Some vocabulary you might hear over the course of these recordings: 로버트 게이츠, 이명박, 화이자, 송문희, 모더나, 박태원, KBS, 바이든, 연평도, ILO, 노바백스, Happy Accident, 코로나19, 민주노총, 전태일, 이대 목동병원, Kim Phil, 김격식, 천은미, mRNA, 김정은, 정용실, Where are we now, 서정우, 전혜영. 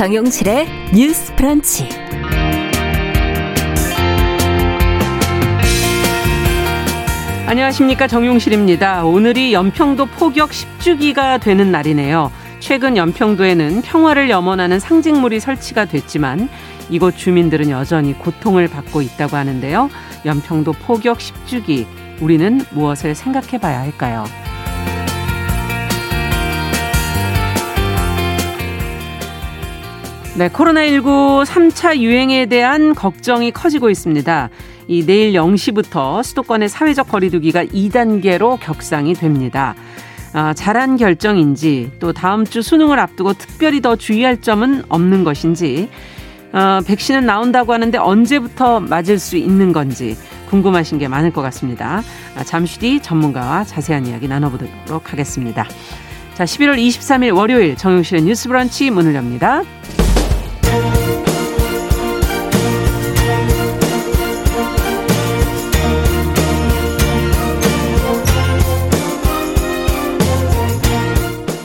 정용실의 뉴스 브런치. 안녕하십니까, 정용실입니다. 오늘이 연평도 포격 10주기가 되는 날이네요. 최근 연평도에는 평화를 염원하는 상징물이 설치가 됐지만 이곳 주민들은 여전히 고통을 받고 있다고 하는데요. 연평도 포격 10주기, 우리는 무엇을 생각해봐야 할까요? 네, 코로나19 3차 유행에 대한 걱정이 커지고 있습니다. 이 내일 0시부터 수도권의 사회적 거리두기가 2단계로 격상이 됩니다. 잘한 결정인지, 또 다음 주 수능을 앞두고 특별히 더 주의할 점은 없는 것인지, 백신은 나온다고 하는데 언제부터 맞을 수 있는 건지 궁금하신 게 많을 것 같습니다. 잠시 뒤 전문가와 자세한 이야기 나눠보도록 하겠습니다. 자, 11월 23일 월요일 정용실의 뉴스 브런치 문을 엽니다.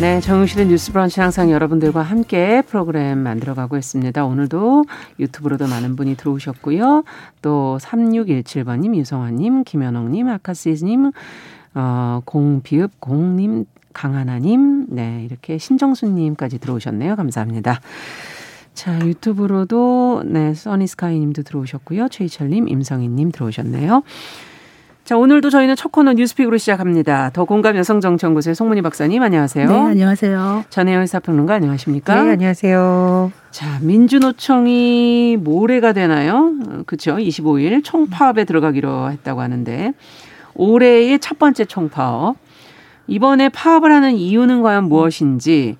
네, 정용실의 뉴스 브런치, 항상 여러분들과 함께 프로그램 만들어가고 있습니다. 오늘도 유튜브로도 많은 분이 들어오셨고요. 또 3617번님, 유성환님, 김현옥님, 아카시즈님, 공비읍공님, 강하나님, 네, 이렇게 신정수님까지 들어오셨네요. 감사합니다. 자, 유튜브로도 네, 써니스카이님도 들어오셨고요. 최희철님, 임성희님 들어오셨네요. 자, 오늘도 저희는 첫 코너 뉴스픽으로 시작합니다. 더 공감 여성정치연구소의 송문희 박사님, 안녕하세요. 네, 안녕하세요. 전혜영 시사평론가, 안녕하십니까? 네, 안녕하세요. 자, 민주노총이 모레가 되나요? 그렇죠, 25일 총파업에 들어가기로 했다고 하는데, 올해의 첫 번째 총파업. 이번에 파업을 하는 이유는 과연 무엇인지,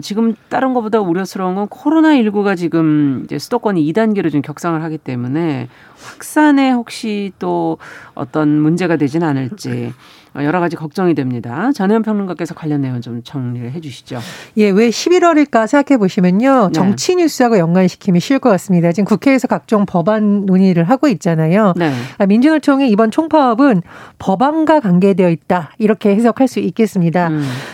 지금 다른 것보다 우려스러운 건 코로나19가 지금 이제 수도권이 2단계로 좀 격상을 하기 때문에 확산에 혹시 또 어떤 문제가 되진 않을지 여러 가지 걱정이 됩니다. 전혜영 평론가께서 관련 내용 좀 정리를 해 주시죠. 예, 왜 11월일까 생각해 보시면요, 정치 뉴스하고 연관시키면 쉬울 것 같습니다. 지금 국회에서 각종 법안 논의를 하고 있잖아요. 네. 민주노총의 이번 총파업은 법안과 관계되어 있다, 이렇게 해석할 수 있겠습니다.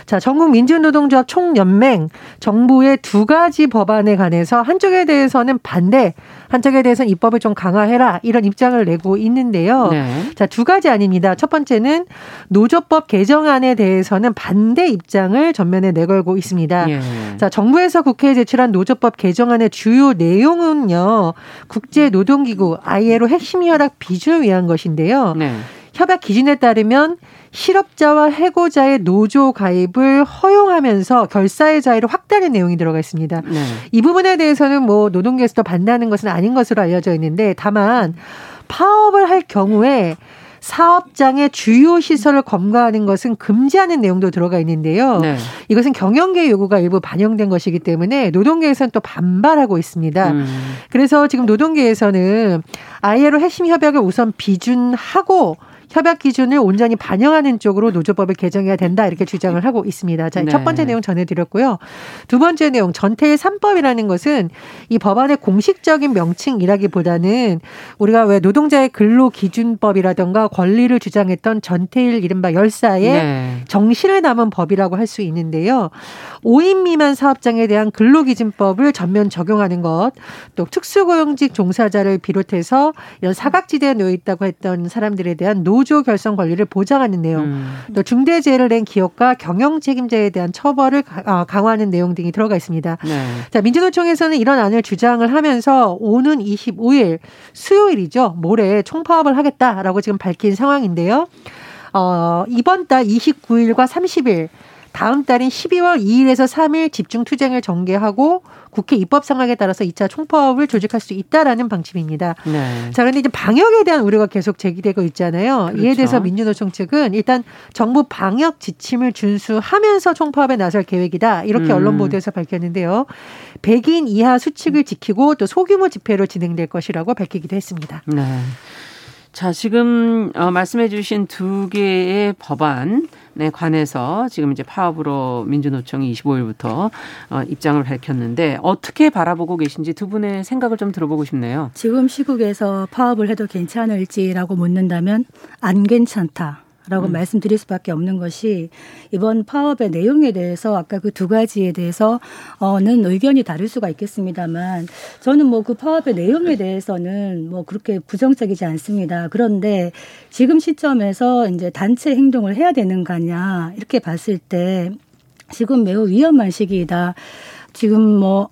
자, 전국 민주노동조합 총연맹, 정부의 두 가지 법안에 관해서 한쪽에 대해서는 반대, 한쪽에 대해서는 입법을 좀 강화해라, 이런 입장을 내고 있는데요. 네. 자, 두 가지 아닙니다. 첫 번째는 노조법 개정안에 대해서는 반대 입장을 전면에 내걸고 있습니다. 예. 자, 정부에서 국회에 제출한 노조법 개정안의 주요 내용은요, 국제노동기구 ILO 핵심 협약 비준을 위한 것인데요. 네. 협약 기준에 따르면 실업자와 해고자의 노조 가입을 허용하면서 결사의 자유를 확대하는 내용이 들어가 있습니다. 네. 이 부분에 대해서는 뭐 노동계에서도 반대하는 것은 아닌 것으로 알려져 있는데, 다만 파업을 할 경우에 사업장의 주요 시설을 검거하는 것은 금지하는 내용도 들어가 있는데요. 네. 이것은 경영계 요구가 일부 반영된 것이기 때문에 노동계에서는 또 반발하고 있습니다. 그래서 지금 노동계에서는 ILO 핵심 협약을 우선 비준하고 협약 기준을 온전히 반영하는 쪽으로 노조법을 개정해야 된다, 이렇게 주장을 하고 있습니다. 자, 네. 첫 번째 내용 전해드렸고요. 두 번째 내용, 전태일 3법이라는 것은 이 법안의 공식적인 명칭이라기보다는 우리가 왜 노동자의 근로기준법이라든가 권리를 주장했던 전태일 이른바 열사의 네. 정신을 담은 법이라고 할 수 있는데요. 5인 미만 사업장에 대한 근로기준법을 전면 적용하는 것, 또 특수고용직 종사자를 비롯해서 이런 사각지대에 놓여 있다고 했던 사람들에 대한 노조 결성 권리를 보장하는 내용, 또 중대재해를 낸 기업과 경영 책임자에 대한 처벌을 강화하는 내용 등이 들어가 있습니다. 네. 자, 민주노총에서는 이런 안을 주장을 하면서 오는 25일 수요일이죠, 모레 총파업을 하겠다라고 지금 밝힌 상황인데요. 이번 달 29일과 30일 다음 달인 12월 2일에서 3일 집중투쟁을 전개하고 국회 입법 상황에 따라서 2차 총파업을 조직할 수 있다라는 방침입니다. 네. 자, 그런데 이제 방역에 대한 우려가 계속 제기되고 있잖아요. 그렇죠. 이에 대해서 민주노총 측은 일단 정부 방역 지침을 준수하면서 총파업에 나설 계획이다. 이렇게 언론 보도에서 밝혔는데요. 100인 이하 수칙을 지키고 또 소규모 집회로 진행될 것이라고 밝히기도 했습니다. 네. 자, 지금 말씀해 주신 두 개의 법안에 관해서 지금 이제 파업으로 민주노총이 25일부터 입장을 밝혔는데 어떻게 바라보고 계신지 두 분의 생각을 좀 들어보고 싶네요. 지금 시국에서 파업을 해도 괜찮을지라고 묻는다면 안 괜찮다. 라고 말씀드릴 수밖에 없는 것이 이번 파업의 내용에 대해서 아까 그 두 가지에 대해서는 의견이 다를 수가 있겠습니다만 저는 뭐 그 파업의 내용에 대해서는 뭐 그렇게 부정적이지 않습니다. 그런데 지금 시점에서 이제 단체 행동을 해야 되는가냐 이렇게 봤을 때 지금 매우 위험한 시기이다. 지금 뭐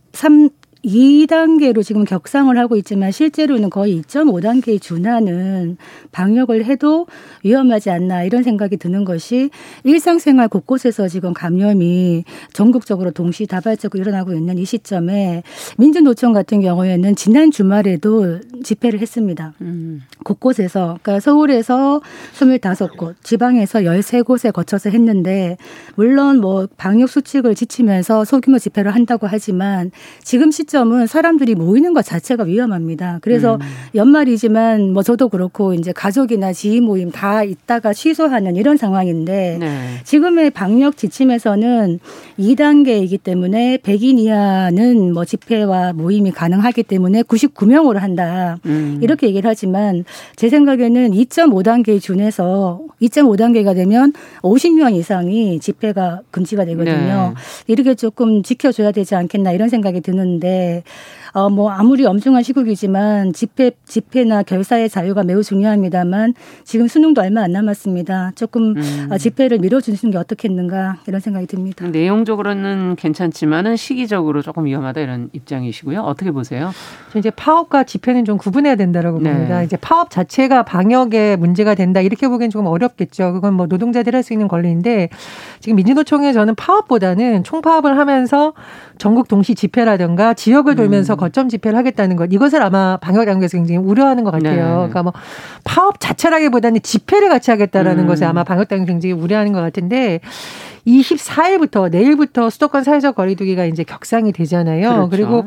2단계로 지금 격상을 하고 있지만 실제로는 거의 2.5단계에 준하는 방역을 해도 위험하지 않나 이런 생각이 드는 것이 일상생활 곳곳에서 지금 감염이 전국적으로 동시다발적으로 일어나고 있는 이 시점에 민주노총 같은 경우에는 지난 주말에도 집회를 했습니다. 곳곳에서 그러니까 서울에서 25곳, 지방에서 13곳에 거쳐서 했는데 물론 뭐 방역 수칙을 지키면서 소규모 집회를 한다고 하지만 지금 시점 점은 사람들이 모이는 것 자체가 위험합니다. 그래서 연말이지만 뭐 저도 그렇고 이제 가족이나 지인 모임 다 있다가 취소하는 이런 상황인데 네. 지금의 방역 지침에서는 2단계이기 때문에 100인 이하는 뭐 집회와 모임이 가능하기 때문에 99명으로 한다. 이렇게 얘기를 하지만 제 생각에는 2.5단계에 준해서 2.5단계가 되면 50명 이상이 집회가 금지가 되거든요. 네. 이렇게 조금 지켜줘야 되지 않겠나 이런 생각이 드는데 뭐 아무리 엄중한 시국이지만 집회나 결사의 자유가 매우 중요합니다만 지금 수능도 얼마 안 남았습니다. 조금 집회를 미뤄주시는 게 어떻겠는가 이런 생각이 듭니다. 내용적으로는 괜찮지만은 시기적으로 조금 위험하다 이런 입장이시고요. 어떻게 보세요? 이제 파업과 집회는 좀 구분해야 된다라고 봅니다. 네. 이제 파업 자체가 방역에 문제가 된다 이렇게 보기엔 조금 어렵겠죠. 그건 뭐 노동자들이 할 수 있는 권리인데 지금 민주노총에 저는 파업보다는 총파업을 하면서 전국 동시 집회라든가 지역을 돌면서 거점 집회를 하겠다는 것 이것을 아마 방역 당국에서 굉장히 우려하는 것 같아요. 네. 그러니까 뭐 파업 자체라기보다는 집회를 같이 하겠다라는 것에 아마 방역 당국이 굉장히 우려하는 것 같은데 24일부터 내일부터 수도권 사회적 거리두기가 이제 격상이 되잖아요. 그렇죠. 그리고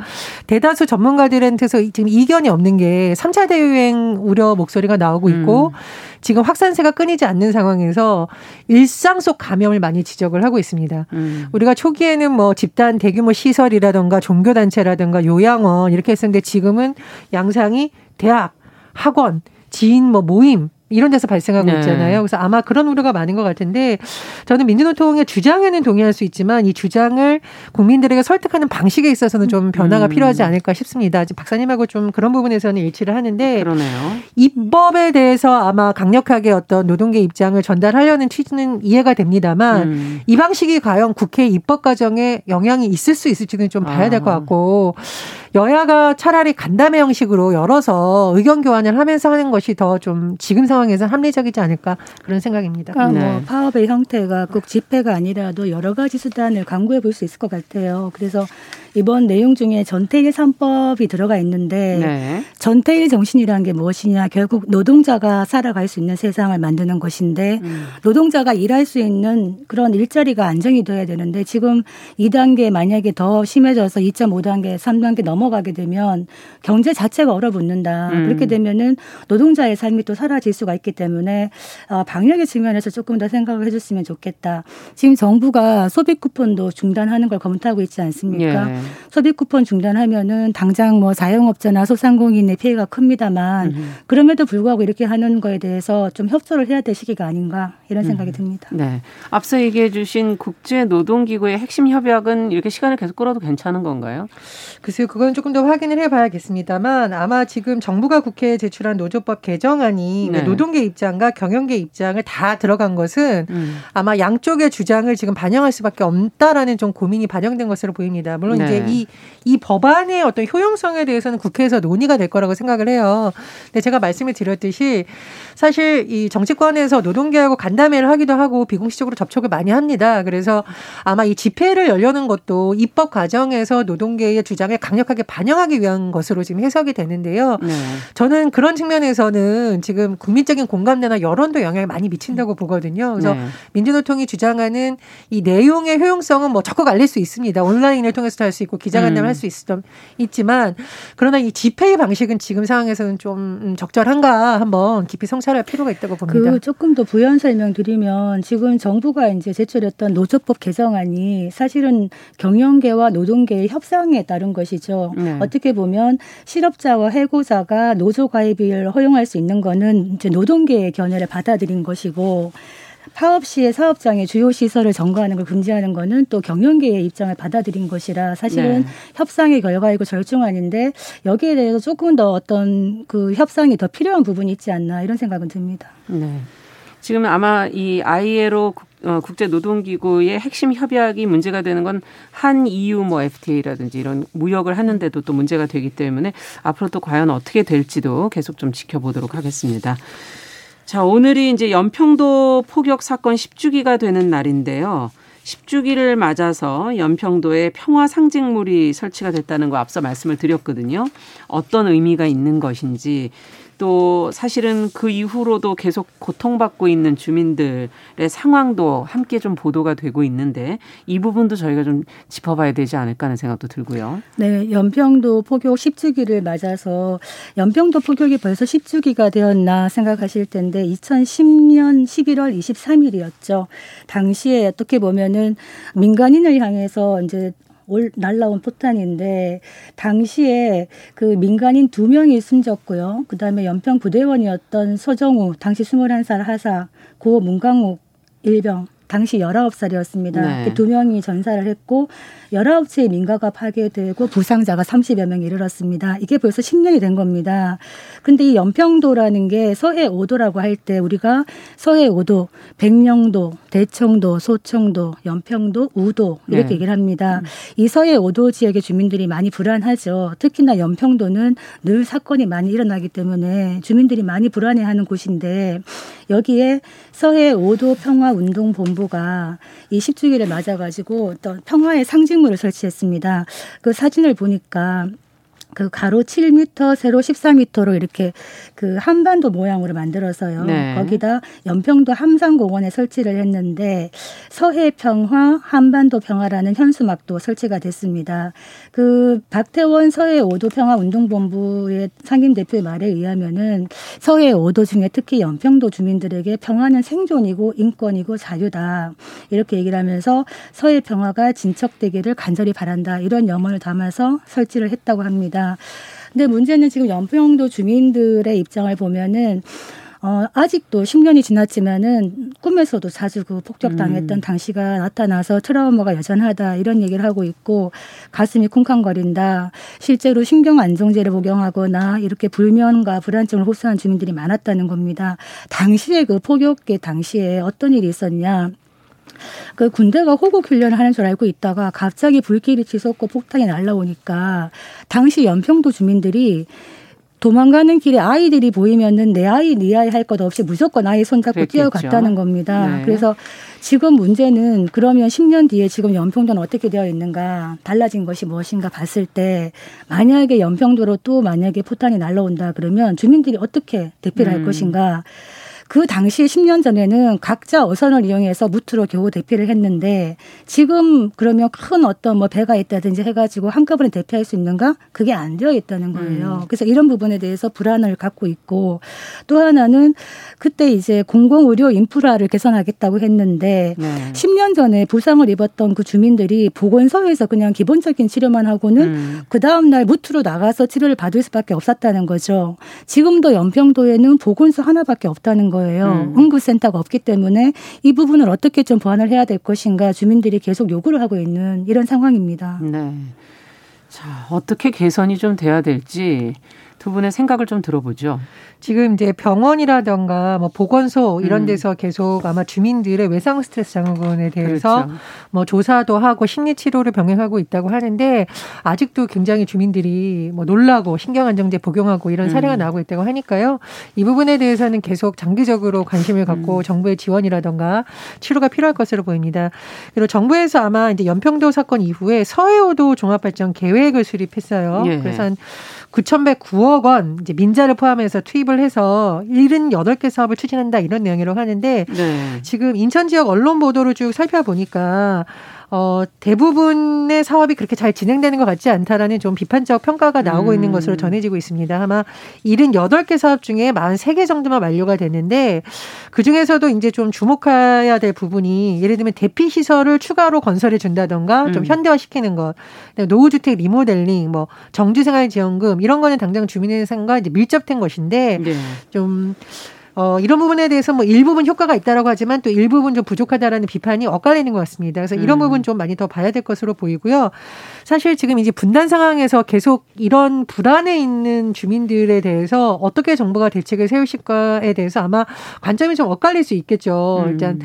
대다수 전문가들한테서 지금 이견이 없는 게 3차 대유행 우려 목소리가 나오고 있고 지금 확산세가 끊이지 않는 상황에서 일상 속 감염을 많이 지적을 하고 있습니다. 우리가 초기에는 뭐 집단 대규모 시설이라든가 종교단체라든가 요양원 이렇게 했었는데 지금은 양상이 대학, 학원, 지인 뭐 모임 이런 데서 발생하고 네. 있잖아요. 그래서 아마 그런 우려가 많은 것 같은데 저는 민주노총의 주장에는 동의할 수 있지만 이 주장을 국민들에게 설득하는 방식에 있어서는 좀 변화가 필요하지 않을까 싶습니다. 지금 박사님하고 좀 그런 부분에서는 일치를 하는데 그러네요. 입법에 대해서 아마 강력하게 어떤 노동계 입장을 전달하려는 취지는 이해가 됩니다만 이 방식이 과연 국회 입법 과정에 영향이 있을 수 있을지는 좀 봐야 될 것 같고 여야가 차라리 간담회 형식으로 열어서 의견 교환을 하면서 하는 것이 더 좀 지금 상황에서 합리적이지 않을까 그런 생각입니다. 그러니까 뭐 네. 파업의 형태가 꼭 집회가 아니라도 여러 가지 수단을 강구해 볼 수 있을 것 같아요. 그래서 이번 내용 중에 전태일 3법이 들어가 있는데 네. 전태일 정신이라는 게 무엇이냐 결국 노동자가 살아갈 수 있는 세상을 만드는 것인데 노동자가 일할 수 있는 그런 일자리가 안정이 돼야 되는데 지금 2단계 만약에 더 심해져서 2.5단계 3단계 넘어가게 되면 경제 자체가 얼어붙는다. 그렇게 되면은 노동자의 삶이 또 사라질 수가 있기 때문에 방역의 측면에서 조금 더 생각을 해줬으면 좋겠다. 지금 정부가 소비 쿠폰도 중단하는 걸 검토하고 있지 않습니까? 예. 소비 쿠폰 중단하면은 당장 뭐 자영업자나 소상공인의 피해가 큽니다만 그럼에도 불구하고 이렇게 하는 거에 대해서 좀 협조를 해야 될 시기가 아닌가 이런 생각이 듭니다. 네. 앞서 얘기해 주신 국제노동기구의 핵심 협약은 이렇게 시간을 계속 끌어도 괜찮은 건가요? 글쎄요. 그건 조금 더 확인을 해봐야겠습니다만 아마 지금 정부가 국회에 제출한 노조법 개정안이 네. 노동계 입장과 경영계 입장을 다 들어간 것은 아마 양쪽의 주장을 지금 반영할 수밖에 없다라는 좀 고민이 반영된 것으로 보입니다. 물론 네. 이제 근데 이 법안의 어떤 효용성에 대해서는 국회에서 논의가 될 거라고 생각을 해요. 근데 제가 말씀을 드렸듯이 사실 이 정치권에서 노동계하고 간담회를 하기도 하고 비공식적으로 접촉을 많이 합니다. 그래서 아마 이 집회를 열려는 것도 입법 과정에서 노동계의 주장을 강력하게 반영하기 위한 것으로 지금 해석이 되는데요. 네. 저는 그런 측면에서는 지금 국민적인 공감대나 여론도 영향을 많이 미친다고 보거든요. 그래서 네. 민주노총이 주장하는 이 내용의 효용성은 뭐 적극 알릴 수 있습니다. 온라인을 통해서도 할 수 있고 기자간담회를 할 수 있지만 그러나 이 집회의 방식은 지금 상황에서는 좀 적절한가 한번 깊이 성찰할 필요가 있다고 봅니다. 그 조금 더 부연 설명드리면 지금 정부가 이제 제출했던 노조법 개정안이 사실은 경영계와 노동계의 협상에 따른 것이죠. 네. 어떻게 보면 실업자와 해고자가 노조 가입을 허용할 수 있는 거는 이제 노동계의 견해를 받아들인 것이고 파업 시에 사업장의 주요 시설을 점거하는 걸 금지하는 것은 또 경영계의 입장을 받아들인 것이라 사실은 네. 협상의 결과이고 절충안인데 여기에 대해서 조금 더 어떤 그 협상이 더 필요한 부분이 있지 않나 이런 생각은 듭니다. 네. 지금 아마 이 ILO 국제노동기구의 핵심 협약이 문제가 되는 건 한 EU 뭐 FTA라든지 이런 무역을 하는데도 또 문제가 되기 때문에 앞으로 또 과연 어떻게 될지도 계속 좀 지켜보도록 하겠습니다. 자, 오늘이 이제 연평도 포격 사건 10주기가 되는 날인데요. 10주기를 맞아서 연평도에 평화 상징물이 설치가 됐다는 거 앞서 말씀을 드렸거든요. 어떤 의미가 있는 것인지 또 사실은 그 이후로도 계속 고통받고 있는 주민들의 상황도 함께 좀 보도가 되고 있는데 이 부분도 저희가 좀 짚어봐야 되지 않을까 하는 생각도 들고요. 네, 연평도 포격 10주기를 맞아서 연평도 포격이 벌써 10주기가 되었나 생각하실 텐데 2010년 11월 23일이었죠. 당시에 어떻게 보면은 민간인을 향해서 이제 날라온 포탄인데 당시에 그 민간인 2명이 숨졌고요. 그다음에 연평 부대원이었던 서정우 당시 21살 하사 고 문광욱 일병 당시 19살이었습니다. 네. 그 2명이 전사를 했고 19채의 민가가 파괴되고 부상자가 30여 명에 이르렀습니다. 이게 벌써 10년이 된 겁니다. 그런데 이 연평도라는 게 서해 5도라고 할 때 우리가 서해 5도, 백령도, 대청도, 소청도, 연평도, 우도 이렇게 네. 얘기를 합니다. 이 서해 5도 지역의 주민들이 많이 불안하죠. 특히나 연평도는 늘 사건이 많이 일어나기 때문에 주민들이 많이 불안해하는 곳인데 여기에 서해 5도 평화운동본부가 이 10주기를 맞아가지고 어떤 평화의 상징물을 설치했습니다. 그 사진을 보니까 그 가로 7m, 세로 14m로 이렇게 그 한반도 모양으로 만들어서요. 네. 거기다 연평도 함산공원에 설치를 했는데 서해 평화, 한반도 평화라는 현수막도 설치가 됐습니다. 그 박태원 서해 5도 평화운동본부의 상임대표의 말에 의하면은 서해 5도 중에 특히 연평도 주민들에게 평화는 생존이고 인권이고 자유다. 이렇게 얘기를 하면서 서해 평화가 진척되기를 간절히 바란다. 이런 염원을 담아서 설치를 했다고 합니다. 근데 문제는 지금 연평도 주민들의 입장을 보면은 아직도 10년이 지났지만은 꿈에서도 자주 그 폭격당했던 당시가 나타나서 트라우마가 여전하다 이런 얘기를 하고 있고 가슴이 쿵쾅거린다. 실제로 신경 안정제를 복용하거나 이렇게 불면과 불안증을 호소한 주민들이 많았다는 겁니다. 당시에 그 포격기 당시에 어떤 일이 있었냐? 그 군대가 호국 훈련을 하는 줄 알고 있다가 갑자기 불길이 치솟고 폭탄이 날아오니까 당시 연평도 주민들이 도망가는 길에 아이들이 보이면은 내 아이, 네 아이 할 것 없이 무조건 아이 손잡고 그랬겠죠. 뛰어갔다는 겁니다. 네. 그래서 지금 문제는 그러면 10년 뒤에 지금 연평도는 어떻게 되어 있는가, 달라진 것이 무엇인가 봤을 때 만약에 연평도로 또 만약에 포탄이 날아온다 그러면 주민들이 어떻게 대피를 할 것인가. 그 당시 10년 전에는 각자 어선을 이용해서 무트로 겨우 대피를 했는데 지금 그러면 큰 어떤 뭐 배가 있다든지 해가지고 한꺼번에 대피할 수 있는가? 그게 안 되어 있다는 거예요. 그래서 이런 부분에 대해서 불안을 갖고 있고 또 하나는 그때 이제 공공의료 인프라를 개선하겠다고 했는데 10년 전에 부상을 입었던 그 주민들이 보건소에서 그냥 기본적인 치료만 하고는 그 다음날 무트로 나가서 치료를 받을 수밖에 없었다는 거죠. 지금도 연평도에는 보건소 하나밖에 없다는 거예요. 응급센터가 없기 때문에 이 부분을 어떻게 좀 보완을 해야 될 것인가 주민들이 계속 요구를 하고 있는 이런 상황입니다. 네. 자, 어떻게 개선이 좀 돼야 될지 두 분의 생각을 좀 들어보죠. 지금 이제 병원이라든가 뭐 보건소 이런 데서 계속 아마 주민들의 외상 스트레스 증후군에 대해서 그렇죠. 뭐 조사도 하고 심리 치료를 병행하고 있다고 하는데 아직도 굉장히 주민들이 뭐 놀라고 신경 안정제 복용하고 이런 사례가 나오고 있다고 하니까요. 이 부분에 대해서는 계속 장기적으로 관심을 갖고 정부의 지원이라든가 치료가 필요할 것으로 보입니다. 그리고 정부에서 아마 이제 연평도 사건 이후에 서해오도 종합발전 계획을 수립했어요. 예. 그래서 한 9,109억 원 이제 민자를 포함해서 투입을 해서 78개 사업을 추진한다 이런 내용이라고 하는데 네. 지금 인천 지역 언론 보도를 쭉 살펴보니까 대부분의 사업이 그렇게 잘 진행되는 것 같지 않다라는 좀 비판적 평가가 나오고 있는 것으로 전해지고 있습니다. 아마 78개 사업 중에 43개 정도만 완료가 됐는데 그중에서도 이제 좀 주목해야 될 부분이 예를 들면 대피시설을 추가로 건설해 준다던가 좀 현대화시키는 것, 노후주택 리모델링, 뭐 정주생활지원금 이런 거는 당장 주민의 삶과 이제 밀접된 것인데 네. 좀 이런 부분에 대해서 뭐 일부분 효과가 있다라고 하지만 또 일부분 좀 부족하다라는 비판이 엇갈리는 것 같습니다. 그래서 이런 부분 좀 많이 더 봐야 될 것으로 보이고요. 사실 지금 이제 분단 상황에서 계속 이런 불안에 있는 주민들에 대해서 어떻게 정부가 대책을 세우실까에 대해서 아마 관점이 좀 엇갈릴 수 있겠죠. 일단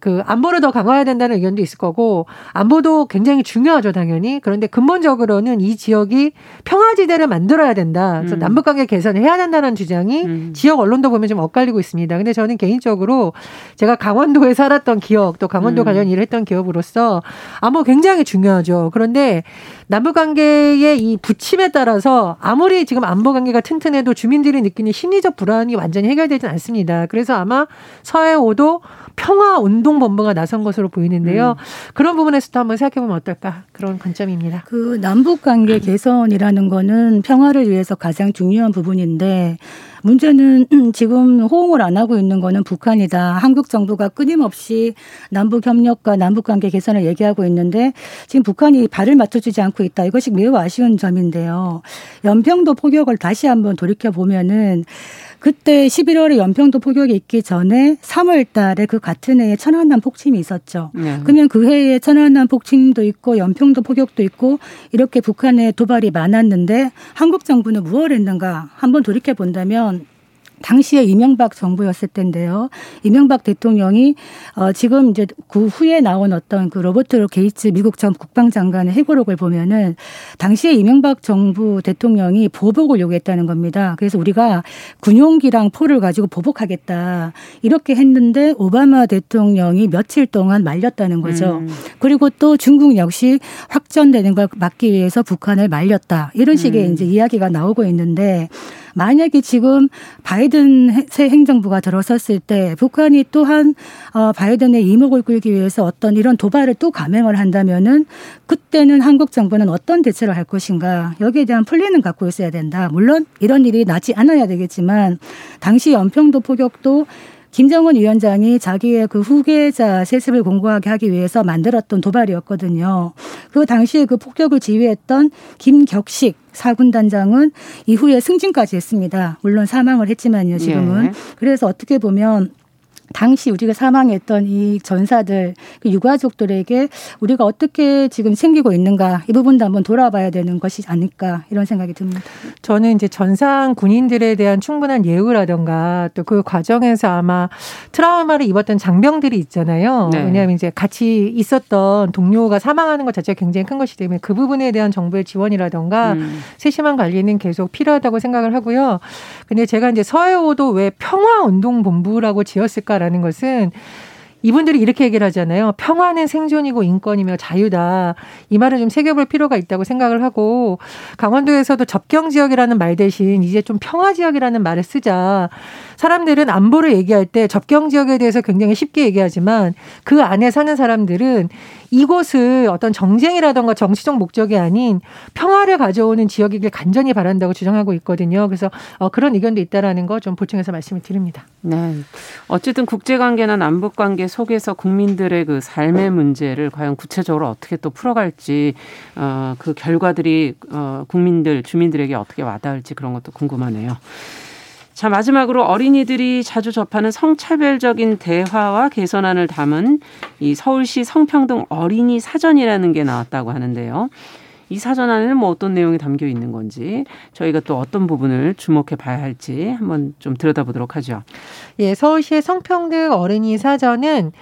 그 안보를 더 강화해야 된다는 의견도 있을 거고 안보도 굉장히 중요하죠 당연히. 그런데 근본적으로는 이 지역이 평화지대를 만들어야 된다. 그래서 남북관계 개선을 해야 된다는 주장이 지역 언론도 보면 좀 엇갈리고 있습니다. 근데 저는 개인적으로 제가 강원도에 살았던 기억 또 강원도 관련 일을 했던 기업으로서 안보 굉장히 중요하죠. 그런데 남북관계의 이 부침에 따라서 아무리 지금 안보관계가 튼튼해도 주민들이 느끼는 심리적 불안이 완전히 해결되진 않습니다. 그래서 아마 서해오도 평화운동본부가 나선 것으로 보이는데요. 그런 부분에서도 한번 생각해보면 어떨까 그런 관점입니다. 그 남북관계 개선이라는 거는 평화를 위해서 가장 중요한 부분인데 문제는 지금 호응을 안 하고 있는 거는 북한이다. 한국 정부가 끊임없이 남북협력과 남북관계 개선을 얘기하고 있는데 지금 북한이 발을 맞춰주지 않고 있다. 이것이 매우 아쉬운 점인데요. 연평도 포격을 다시 한번 돌이켜보면은 그때 11월에 연평도 포격이 있기 전에 3월 달에 그 같은 해에 천안함 폭침이 있었죠. 그러면 그 해에 천안함 폭침도 있고 연평도 포격도 있고 이렇게 북한의 도발이 많았는데 한국 정부는 무엇을 했는가 한번 돌이켜본다면 당시에 이명박 정부였을 때인데요. 이명박 대통령이 지금 이제 그 후에 나온 어떤 그 로버트 게이츠 미국 전 국방장관의 회고록을 보면은 당시에 이명박 정부 대통령이 보복을 요구했다는 겁니다. 그래서 우리가 군용기랑 포를 가지고 보복하겠다 이렇게 했는데 오바마 대통령이 며칠 동안 말렸다는 거죠. 그리고 또 중국 역시 확전되는 걸 막기 위해서 북한을 말렸다 이런 식의 이제 이야기가 나오고 있는데. 만약에 지금 바이든 새 행정부가 들어섰을 때 북한이 또한 바이든의 이목을 끌기 위해서 어떤 이런 도발을 또 감행을 한다면은 그때는 한국 정부는 어떤 대처를 할 것인가 여기에 대한 플랜은 갖고 있어야 된다. 물론 이런 일이 나지 않아야 되겠지만 당시 연평도 포격도 김정은 위원장이 자기의 그 후계자 세습을 공고하게 하기 위해서 만들었던 도발이었거든요. 그 당시에 그 폭격을 지휘했던 김격식 4군단장은 이후에 승진까지 했습니다. 물론 사망을 했지만요, 지금은. 예. 그래서 어떻게 보면 당시 우리가 사망했던 이 전사들, 그 유가족들에게 우리가 어떻게 지금 생기고 있는가 이 부분도 한번 돌아봐야 되는 것이 아닐까 이런 생각이 듭니다. 저는 이제 전상 군인들에 대한 충분한 예우라든가 또 그 과정에서 아마 트라우마를 입었던 장병들이 있잖아요. 네. 왜냐하면 이제 같이 있었던 동료가 사망하는 것 자체가 굉장히 큰 것이기 때문에 그 부분에 대한 정부의 지원이라든가 세심한 관리는 계속 필요하다고 생각을 하고요. 근데 제가 이제 서해오도 왜 평화운동본부라고 지었을까? 라는 것은 이분들이 이렇게 얘기를 하잖아요. 평화는 생존이고 인권이며 자유다. 이 말을 좀 새겨볼 필요가 있다고 생각을 하고 강원도에서도 접경지역이라는 말 대신 이제 좀 평화지역이라는 말을 쓰자. 사람들은 안보를 얘기할 때 접경지역에 대해서 굉장히 쉽게 얘기하지만 그 안에 사는 사람들은 이곳을 어떤 정쟁이라든가 정치적 목적이 아닌 평화를 가져오는 지역이길 간절히 바란다고 주장하고 있거든요. 그래서 그런 의견도 있다라는 거 좀 보충해서 말씀을 드립니다. 네, 어쨌든 국제관계나 남북관계 속에서 국민들의 그 삶의 문제를 과연 구체적으로 어떻게 또 풀어갈지 그 결과들이 국민들, 주민들에게 어떻게 와닿을지 그런 것도 궁금하네요. 자, 마지막으로 어린이들이 자주 접하는 성차별적인 대화와 개선안을 담은 이 서울시 성평등 어린이 사전이라는 게 나왔다고 하는데요. 이 사전안에는 뭐 어떤 내용이 담겨 있는 건지 저희가 또 어떤 부분을 주목해 봐야 할지 한번 좀 들여다보도록 하죠. 예, 서울시의 성평등 어린이 사전은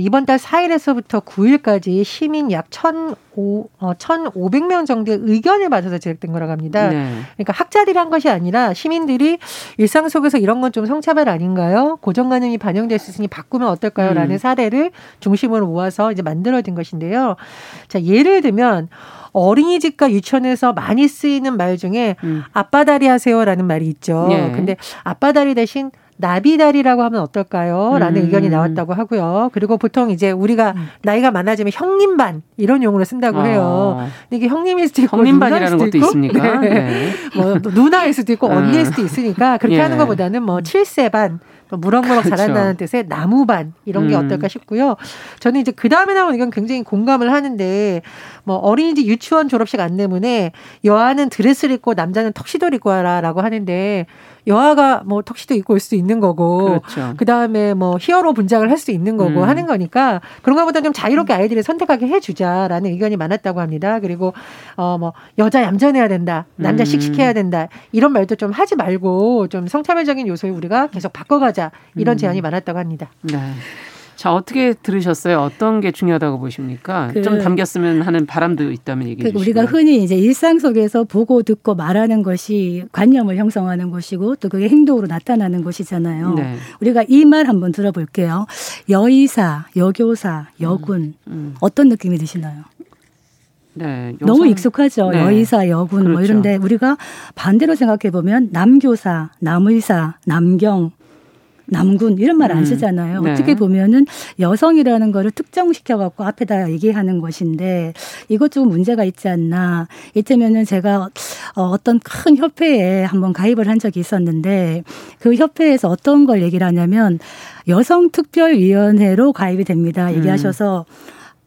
이번 달 4일에서부터 9일까지 시민 약 1,500명 정도의 의견을 받아서 제작된 거라고 합니다. 네. 그러니까 학자들이 한 것이 아니라 시민들이 일상 속에서 이런 건 좀 성차별 아닌가요? 고정관념이 반영될 수 있으니 바꾸면 어떨까요? 라는 사례를 중심으로 모아서 이제 만들어진 것인데요. 자, 예를 들면 어린이집과 유치원에서 많이 쓰이는 말 중에 아빠다리 하세요라는 말이 있죠. 네. 근데 아빠다리 대신 나비다리라고 하면 어떨까요? 라는 의견이 나왔다고 하고요. 그리고 보통 이제 우리가 나이가 많아지면 형님반 이런 용어를 쓴다고 해요. 근데 이게 형님일 수도 있고 누나일 수도 있고. 있습니까? 네. 네. 뭐 누나일 수도 있고 언니일 수도 있으니까 그렇게 예. 하는 것보다는 뭐 7세반 무럭무럭 그렇죠. 자란다는 뜻의 나무반 이런 게 어떨까 싶고요. 저는 이제 그 다음에 나오는 건 굉장히 공감을 하는데 뭐 어린이집 유치원 졸업식 안내문에 여아는 드레스를 입고 남자는 턱시도를 입고 하라라고 하는데 여아가 뭐 턱시도 입고 올 수도 있는 거고 그렇죠. 그 다음에 뭐 히어로 분장을 할 수 있는 거고 하는 거니까 그런가 보다 좀 자유롭게 아이들이 선택하게 해주자라는 의견이 많았다고 합니다. 그리고 뭐 여자 얌전해야 된다, 남자 씩씩해야 된다 이런 말도 좀 하지 말고 좀 성차별적인 요소에 우리가 계속 바꿔가자. 이런 제안이 많았다고 합니다. 네. 자, 어떻게 들으셨어요? 어떤 게 중요하다고 보십니까? 좀 담겼으면 하는 바람도 있다면 얘기해 주시고요. 우리가 흔히 이제 일상 속에서 보고 듣고 말하는 것이 관념을 형성하는 것이고 또 그게 행동으로 나타나는 것이잖아요. 네. 우리가 이 말 한번 들어볼게요. 여의사, 여교사, 여군 어떤 느낌이 드시나요? 네, 너무 익숙하죠. 네. 여의사, 여군 그렇죠. 뭐 이런데 우리가 반대로 생각해 보면 남교사, 남의사, 남경 남군 이런 말 안 쓰잖아요. 네. 어떻게 보면은 여성이라는 거를 특정시켜갖고 앞에다 얘기하는 것인데 이것 좀 문제가 있지 않나. 이때면은 제가 어떤 큰 협회에 한번 가입을 한 적이 있었는데 그 협회에서 어떤 걸 얘기를 하냐면 여성특별위원회로 가입이 됩니다. 얘기하셔서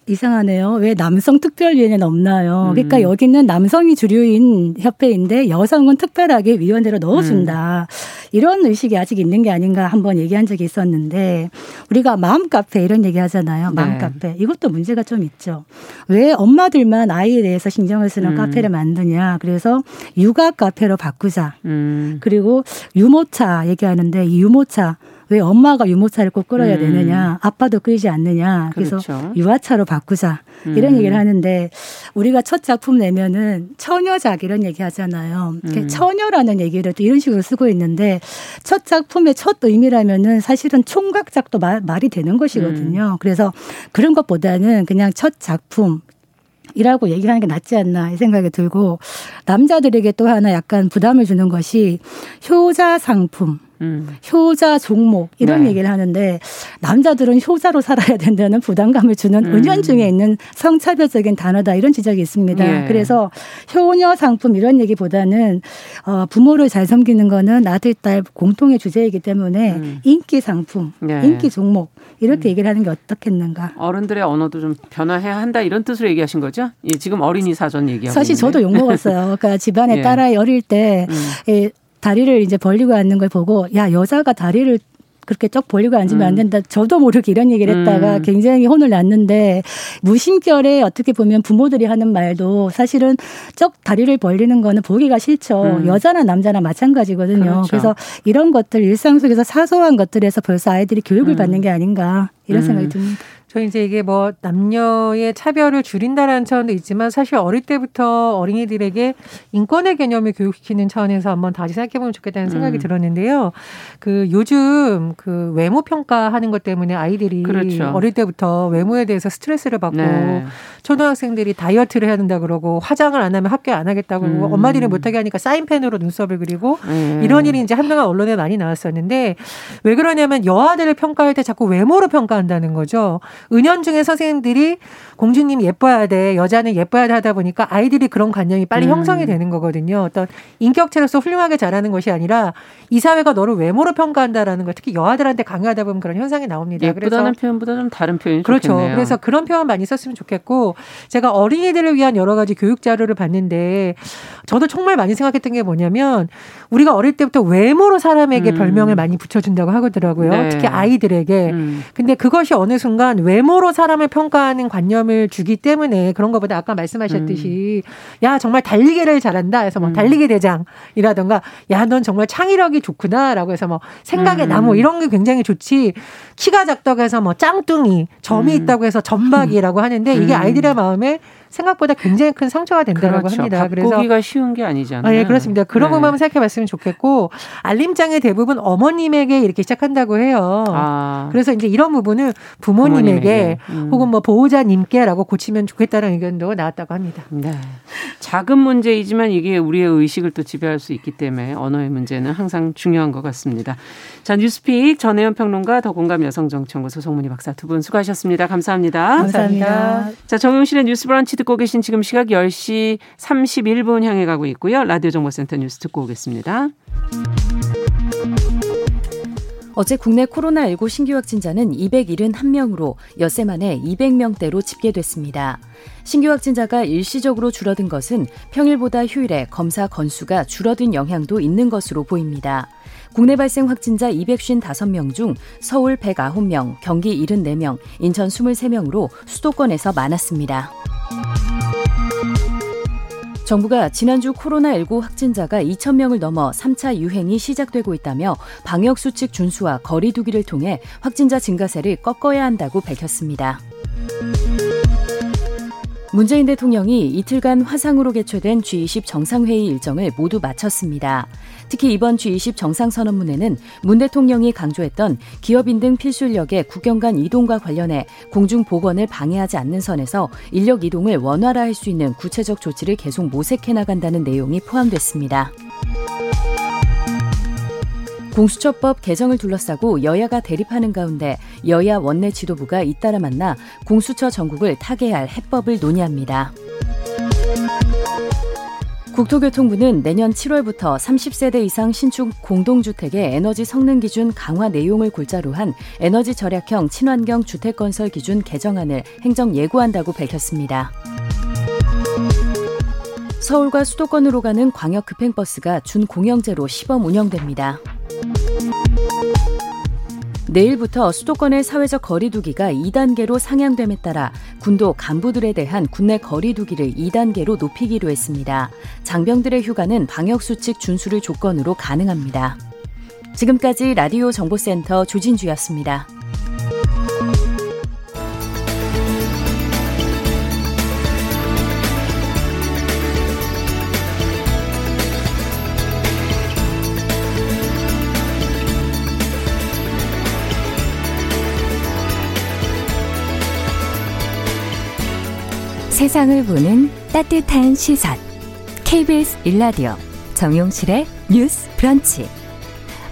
이상하네요. 왜 남성특별위원회는 없나요? 그러니까 여기는 남성이 주류인 협회인데 여성은 특별하게 위원회로 넣어준다. 이런 의식이 아직 있는 게 아닌가 한번 얘기한 적이 있었는데 우리가 마음카페 이런 얘기 하잖아요. 마음카페. 네. 이것도 문제가 좀 있죠. 왜 엄마들만 아이에 대해서 신경을 쓰는 카페를 만드냐. 그래서 육아 카페로 바꾸자. 그리고 유모차 얘기하는데 이 유모차. 왜 엄마가 유모차를 꼭 끌어야 되느냐. 아빠도 끌지 않느냐. 그래서 그렇죠. 유아차로 바꾸자. 이런 얘기를 하는데 우리가 첫 작품 내면은 처녀작 이런 얘기 하잖아요. 처녀라는 얘기를 또 이런 식으로 쓰고 있는데 첫 작품의 첫 의미라면은 사실은 총각작도 말이 되는 것이거든요. 그래서 그런 것보다는 그냥 첫 작품. 이라고 얘기하는 게 낫지 않나 이 생각이 들고 남자들에게 또 하나 약간 부담을 주는 것이 효자 상품, 효자 종목 이런 네. 얘기를 하는데 남자들은 효자로 살아야 된다는 부담감을 주는 은연중에 있는 성차별적인 단어다 이런 지적이 있습니다. 네. 그래서 효녀 상품 이런 얘기보다는 부모를 잘 섬기는 거는 아들, 딸 공통의 주제이기 때문에 인기 상품, 네. 인기 종목 이렇게 얘기를 하는 게 어떻겠는가. 어른들의 언어도 좀 변화해야 한다 이런 뜻으로 얘기하신 거죠? 예, 지금 어린이 사전 얘기하고 사실 있는데. 저도 욕먹었어요. 그러니까 집안에 예. 딸아이 어릴 때 다리를 이제 벌리고 앉는 걸 보고 야 여자가 다리를 그렇게 쩍 벌리고 앉으면 안 된다. 저도 모르게 이런 얘기를 했다가 굉장히 혼을 났는데 무심결에 어떻게 보면 부모들이 하는 말도 사실은 쩍 다리를 벌리는 거는 보기가 싫죠. 여자나 남자나 마찬가지거든요. 그렇죠. 그래서 이런 것들 일상 속에서 사소한 것들에서 벌써 아이들이 교육을 받는 게 아닌가 이런 생각이 듭니다. 저 이제 이게 뭐 남녀의 차별을 줄인다라는 차원도 있지만 사실 어릴 때부터 어린이들에게 인권의 개념을 교육시키는 차원에서 한번 다시 생각해보면 좋겠다는 생각이 들었는데요. 그 요즘 그 외모 평가하는 것 때문에 아이들이 그렇죠. 어릴 때부터 외모에 대해서 스트레스를 받고 네. 초등학생들이 다이어트를 해야 된다 그러고 화장을 안 하면 학교 안 하겠다고 그러고 엄마들이 못하게 하니까 사인펜으로 눈썹을 그리고 이런 일이 이제 한동안 언론에 많이 나왔었는데 왜 그러냐면 여아들을 평가할 때 자꾸 외모로 평가한다는 거죠. 은연중에 선생님들이 공주님 예뻐야 돼, 여자는 예뻐야 돼 하다 보니까 아이들이 그런 관념이 빨리 형성이 되는 거거든요. 어떤 인격체로서 훌륭하게 자라는 것이 아니라 이 사회가 너를 외모로 평가한다라는 걸 특히 여아들한테 강요하다 보면 그런 현상이 나옵니다. 예쁘다는 그래서, 표현보다 좀 다른 표현이 그렇죠. 좋겠네요. 그래서 그런 표현 많이 썼으면 좋겠고 제가 어린이들을 위한 여러 가지 교육 자료를 봤는데 저도 정말 많이 생각했던 게 뭐냐면 우리가 어릴 때부터 외모로 사람에게 별명을 많이 붙여준다고 하더라고요. 네. 특히 아이들에게. 근데 그것이 어느 순간 외모로 사람을 평가하는 관념을 주기 때문에 그런 것보다 아까 말씀하셨듯이 야 정말 달리기를 잘한다 해서 뭐 달리기 대장이라던가 야 넌 정말 창의력이 좋구나라고 해서 뭐 생각의 나무 이런 게 굉장히 좋지 키가 작다고 해서 뭐 짱뚱이 점이 있다고 해서 점박이라고 하는데 이게 아이들의 마음에 생각보다 굉장히 큰 상처가 된다고 그렇죠. 합니다. 그래서 바꾸기가 쉬운 게 아니잖아요. 네, 그렇습니다. 그런 것만 네. 생각해 봤으면 좋겠고 알림장의 대부분 어머님에게 이렇게 시작한다고 해요. 아. 그래서 이제 이런 부분을 부모님에게 혹은 뭐 보호자님께라고 고치면 좋겠다는 의견도 나왔다고 합니다. 네. 작은 문제이지만 이게 우리의 의식을 또 지배할 수 있기 때문에 언어의 문제는 항상 중요한 것 같습니다. 자, 뉴스픽 전혜연 평론가 더공감 여성정치연구소 송문희 박사 두 분 수고하셨습니다. 감사합니다. 감사합니다. 자, 정용실의 뉴스브런치 듣고 계신 지금 시각 10시 31분 향해 가고 있고요. 라디오정보센터 뉴스 듣고 오겠습니다. 어제 국내 코로나19 신규 확진자는 271명으로 엿새 만에 200명대로 집계됐습니다. 신규 확진자가 일시적으로 줄어든 것은 평일보다 휴일에 검사 건수가 줄어든 영향도 있는 것으로 보입니다. 국내 발생 확진자 255명 중 서울 109명, 경기 74명, 인천 23명으로 수도권에서 많았습니다. 정부가 지난주 코로나19 확진자가 2,000명을 넘어 3차 유행이 시작되고 있다며 방역수칙 준수와 거리 두기를 통해 확진자 증가세를 꺾어야 한다고 밝혔습니다. 문재인 대통령이 이틀간 화상으로 개최된 G20 정상회의 일정을 모두 마쳤습니다. 특히 이번 G20 정상선언문에는 문 대통령이 강조했던 기업인 등 필수 인력의 국경 간 이동과 관련해 공중보건을 방해하지 않는 선에서 인력 이동을 원활화할 수 있는 구체적 조치를 계속 모색해 나간다는 내용이 포함됐습니다. 공수처법 개정을 둘러싸고 여야가 대립하는 가운데 여야 원내 지도부가 잇따라 만나 공수처 전국을 타개할 해법을 논의합니다. 국토교통부는 내년 7월부터 30세대 이상 신축 공동주택의 에너지 성능 기준 강화 내용을 골자로 한 에너지 절약형 친환경 주택건설 기준 개정안을 행정 예고한다고 밝혔습니다. 서울과 수도권으로 가는 광역급행버스가 준공영제로 시범 운영됩니다. 내일부터 수도권의 사회적 거리 두기가 2단계로 상향됨에 따라 군도 간부들에 대한 군내 거리 두기를 2단계로 높이기로 했습니다. 장병들의 휴가는 방역수칙 준수를 조건으로 가능합니다. 지금까지 라디오 정보센터 조진주였습니다. 세상을 보는 따뜻한 시선 KBS 1라디오 정용실의 뉴스 브런치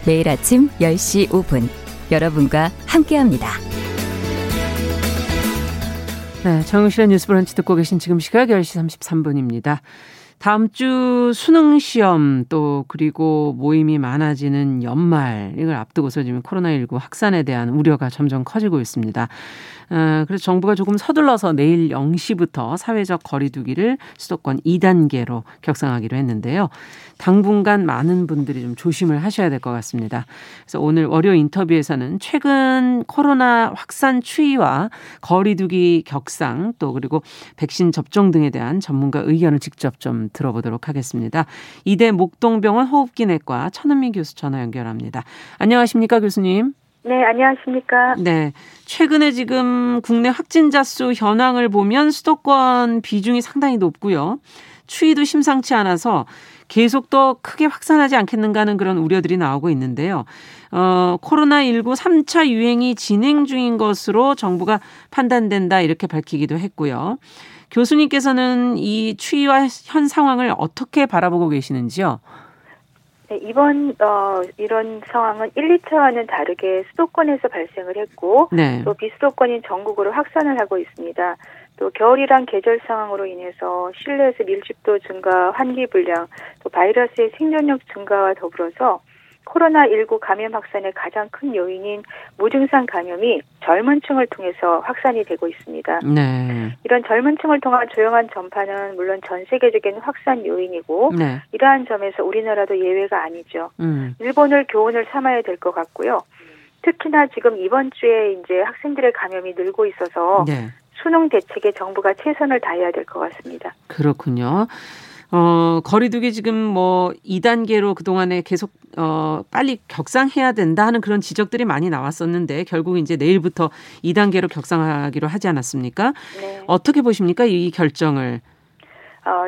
매일 아침 10시 5분 여러분과 함께합니다. 네, 정용실의 뉴스 브런치 듣고 계신 지금 시각 10시 33분입니다. 다음 주 수능 시험 또 그리고 모임이 많아지는 연말 이걸 앞두고서 지금 코로나19 확산에 대한 우려가 점점 커지고 있습니다. 그래서 정부가 조금 서둘러서 내일 0시부터 사회적 거리 두기를 수도권 2단계로 격상하기로 했는데요. 당분간 많은 분들이 좀 조심을 하셔야 될 것 같습니다. 그래서 오늘 월요 인터뷰에서는 최근 코로나 확산 추이와 거리 두기 격상 또 그리고 백신 접종 등에 대한 전문가 의견을 직접 좀 들어보도록 하겠습니다. 이대 목동병원 호흡기내과 천은미 교수 전화 연결합니다. 안녕하십니까 교수님. 네, 안녕하십니까. 네, 최근에 지금 국내 확진자 수 현황을 보면 수도권 비중이 상당히 높고요. 추이도 심상치 않아서 계속 더 크게 확산하지 않겠는가 하는 그런 우려들이 나오고 있는데요. 코로나19 3차 유행이 진행 중인 것으로 정부가 판단된다 이렇게 밝히기도 했고요. 교수님께서는 이 추이와 현 상황을 어떻게 바라보고 계시는지요? 네, 이번 이런 상황은 1, 2차와는 다르게 수도권에서 발생을 했고 네. 또 비수도권인 전국으로 확산을 하고 있습니다. 또 겨울이란 계절 상황으로 인해서 실내에서 밀집도 증가, 환기 불량, 또 바이러스의 생존력 증가와 더불어서 코로나19 감염 확산의 가장 큰 요인인 무증상 감염이 젊은 층을 통해서 확산이 되고 있습니다. 네. 이런 젊은 층을 통한 조용한 전파는 물론 전 세계적인 확산 요인이고 네. 이러한 점에서 우리나라도 예외가 아니죠. 일본을 교훈을 삼아야 될 것 같고요. 특히나 지금 이번 주에 이제 학생들의 감염이 늘고 있어서 네. 수능 대책에 정부가 최선을 다해야 될 것 같습니다. 그렇군요. 거리두기 지금 뭐 2단계로 그동안에 계속 빨리 격상해야 된다 하는 그런 지적들이 많이 나왔었는데 결국 이제 내일부터 2단계로 격상하기로 하지 않았습니까? 네. 어떻게 보십니까? 이 결정을.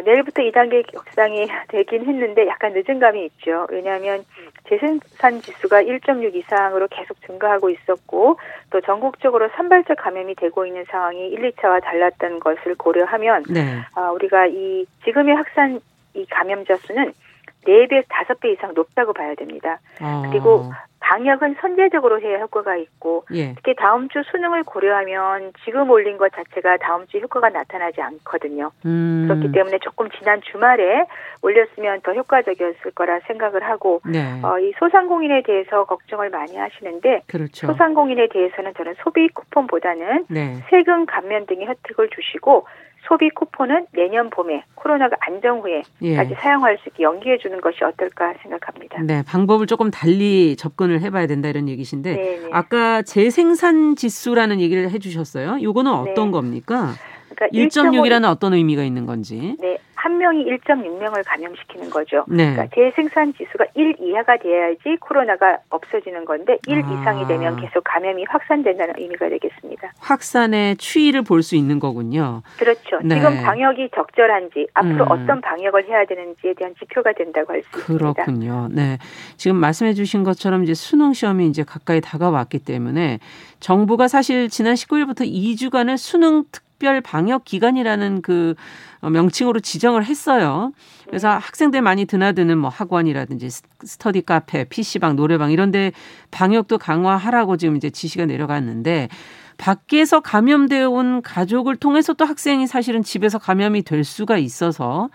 내일부터 2단계 격상이 되긴 했는데 약간 늦은 감이 있죠. 왜냐하면 재생산 지수가 1.6 이상으로 계속 증가하고 있었고 또 전국적으로 산발적 감염이 되고 있는 상황이 1, 2차와 달랐던 것을 고려하면 네. 우리가 이 지금의 확산 이 감염자 수는 4배, 5배 이상 높다고 봐야 됩니다. 그리고 방역은 선제적으로 해야 효과가 있고 예. 특히 다음 주 수능을 고려하면 지금 올린 것 자체가 다음 주 효과가 나타나지 않거든요. 그렇기 때문에 조금 지난 주말에 올렸으면 더 효과적이었을 거라 생각을 하고 네. 이 소상공인에 대해서 걱정을 많이 하시는데 그렇죠. 소상공인에 대해서는 저는 소비 쿠폰보다는 네. 세금 감면 등의 혜택을 주시고 소비 쿠폰은 내년 봄에 코로나가 안정 후에까지 예. 사용할 수 있게 연기해 주는 것이 어떨까 생각합니다. 네, 방법을 조금 달리 접근을 해봐야 된다 이런 얘기신데 네네. 아까 재생산 지수라는 얘기를 해주셨어요. 이거는 어떤 네. 겁니까? 그러니까 1.6이라는 어떤 의미가 있는 건지. 네, 한 명이 1.6명을 감염시키는 거죠. 네. 그러니까 재생산 지수가 1 이하가 돼야지 코로나가 없어지는 건데 1 이상이 되면 계속 감염이 확산된다는 의미가 되겠습니다. 확산의 추이를 볼 수 있는 거군요. 그렇죠. 네. 지금 방역이 적절한지 앞으로 어떤 방역을 해야 되는지에 대한 지표가 된다고 할 수 있습니다. 그렇군요. 네, 지금 말씀해 주신 것처럼 이제 수능 시험이 이제 가까이 다가왔기 때문에 정부가 사실 지난 19일부터 2주간을 수능 특별 방역 기간이라는 그 명칭으로 지정을 했어요. 그래서 학생들 많이 드나드는 뭐 학원이라든지 스터디 카페, PC방, 노래방 이런 데 방역도 강화하라고 지금 이제 지시가 내려갔는데 밖에서 감염되어 온 가족을 통해서 또 학생이 사실은 집에서 감염이 될 수가 있어서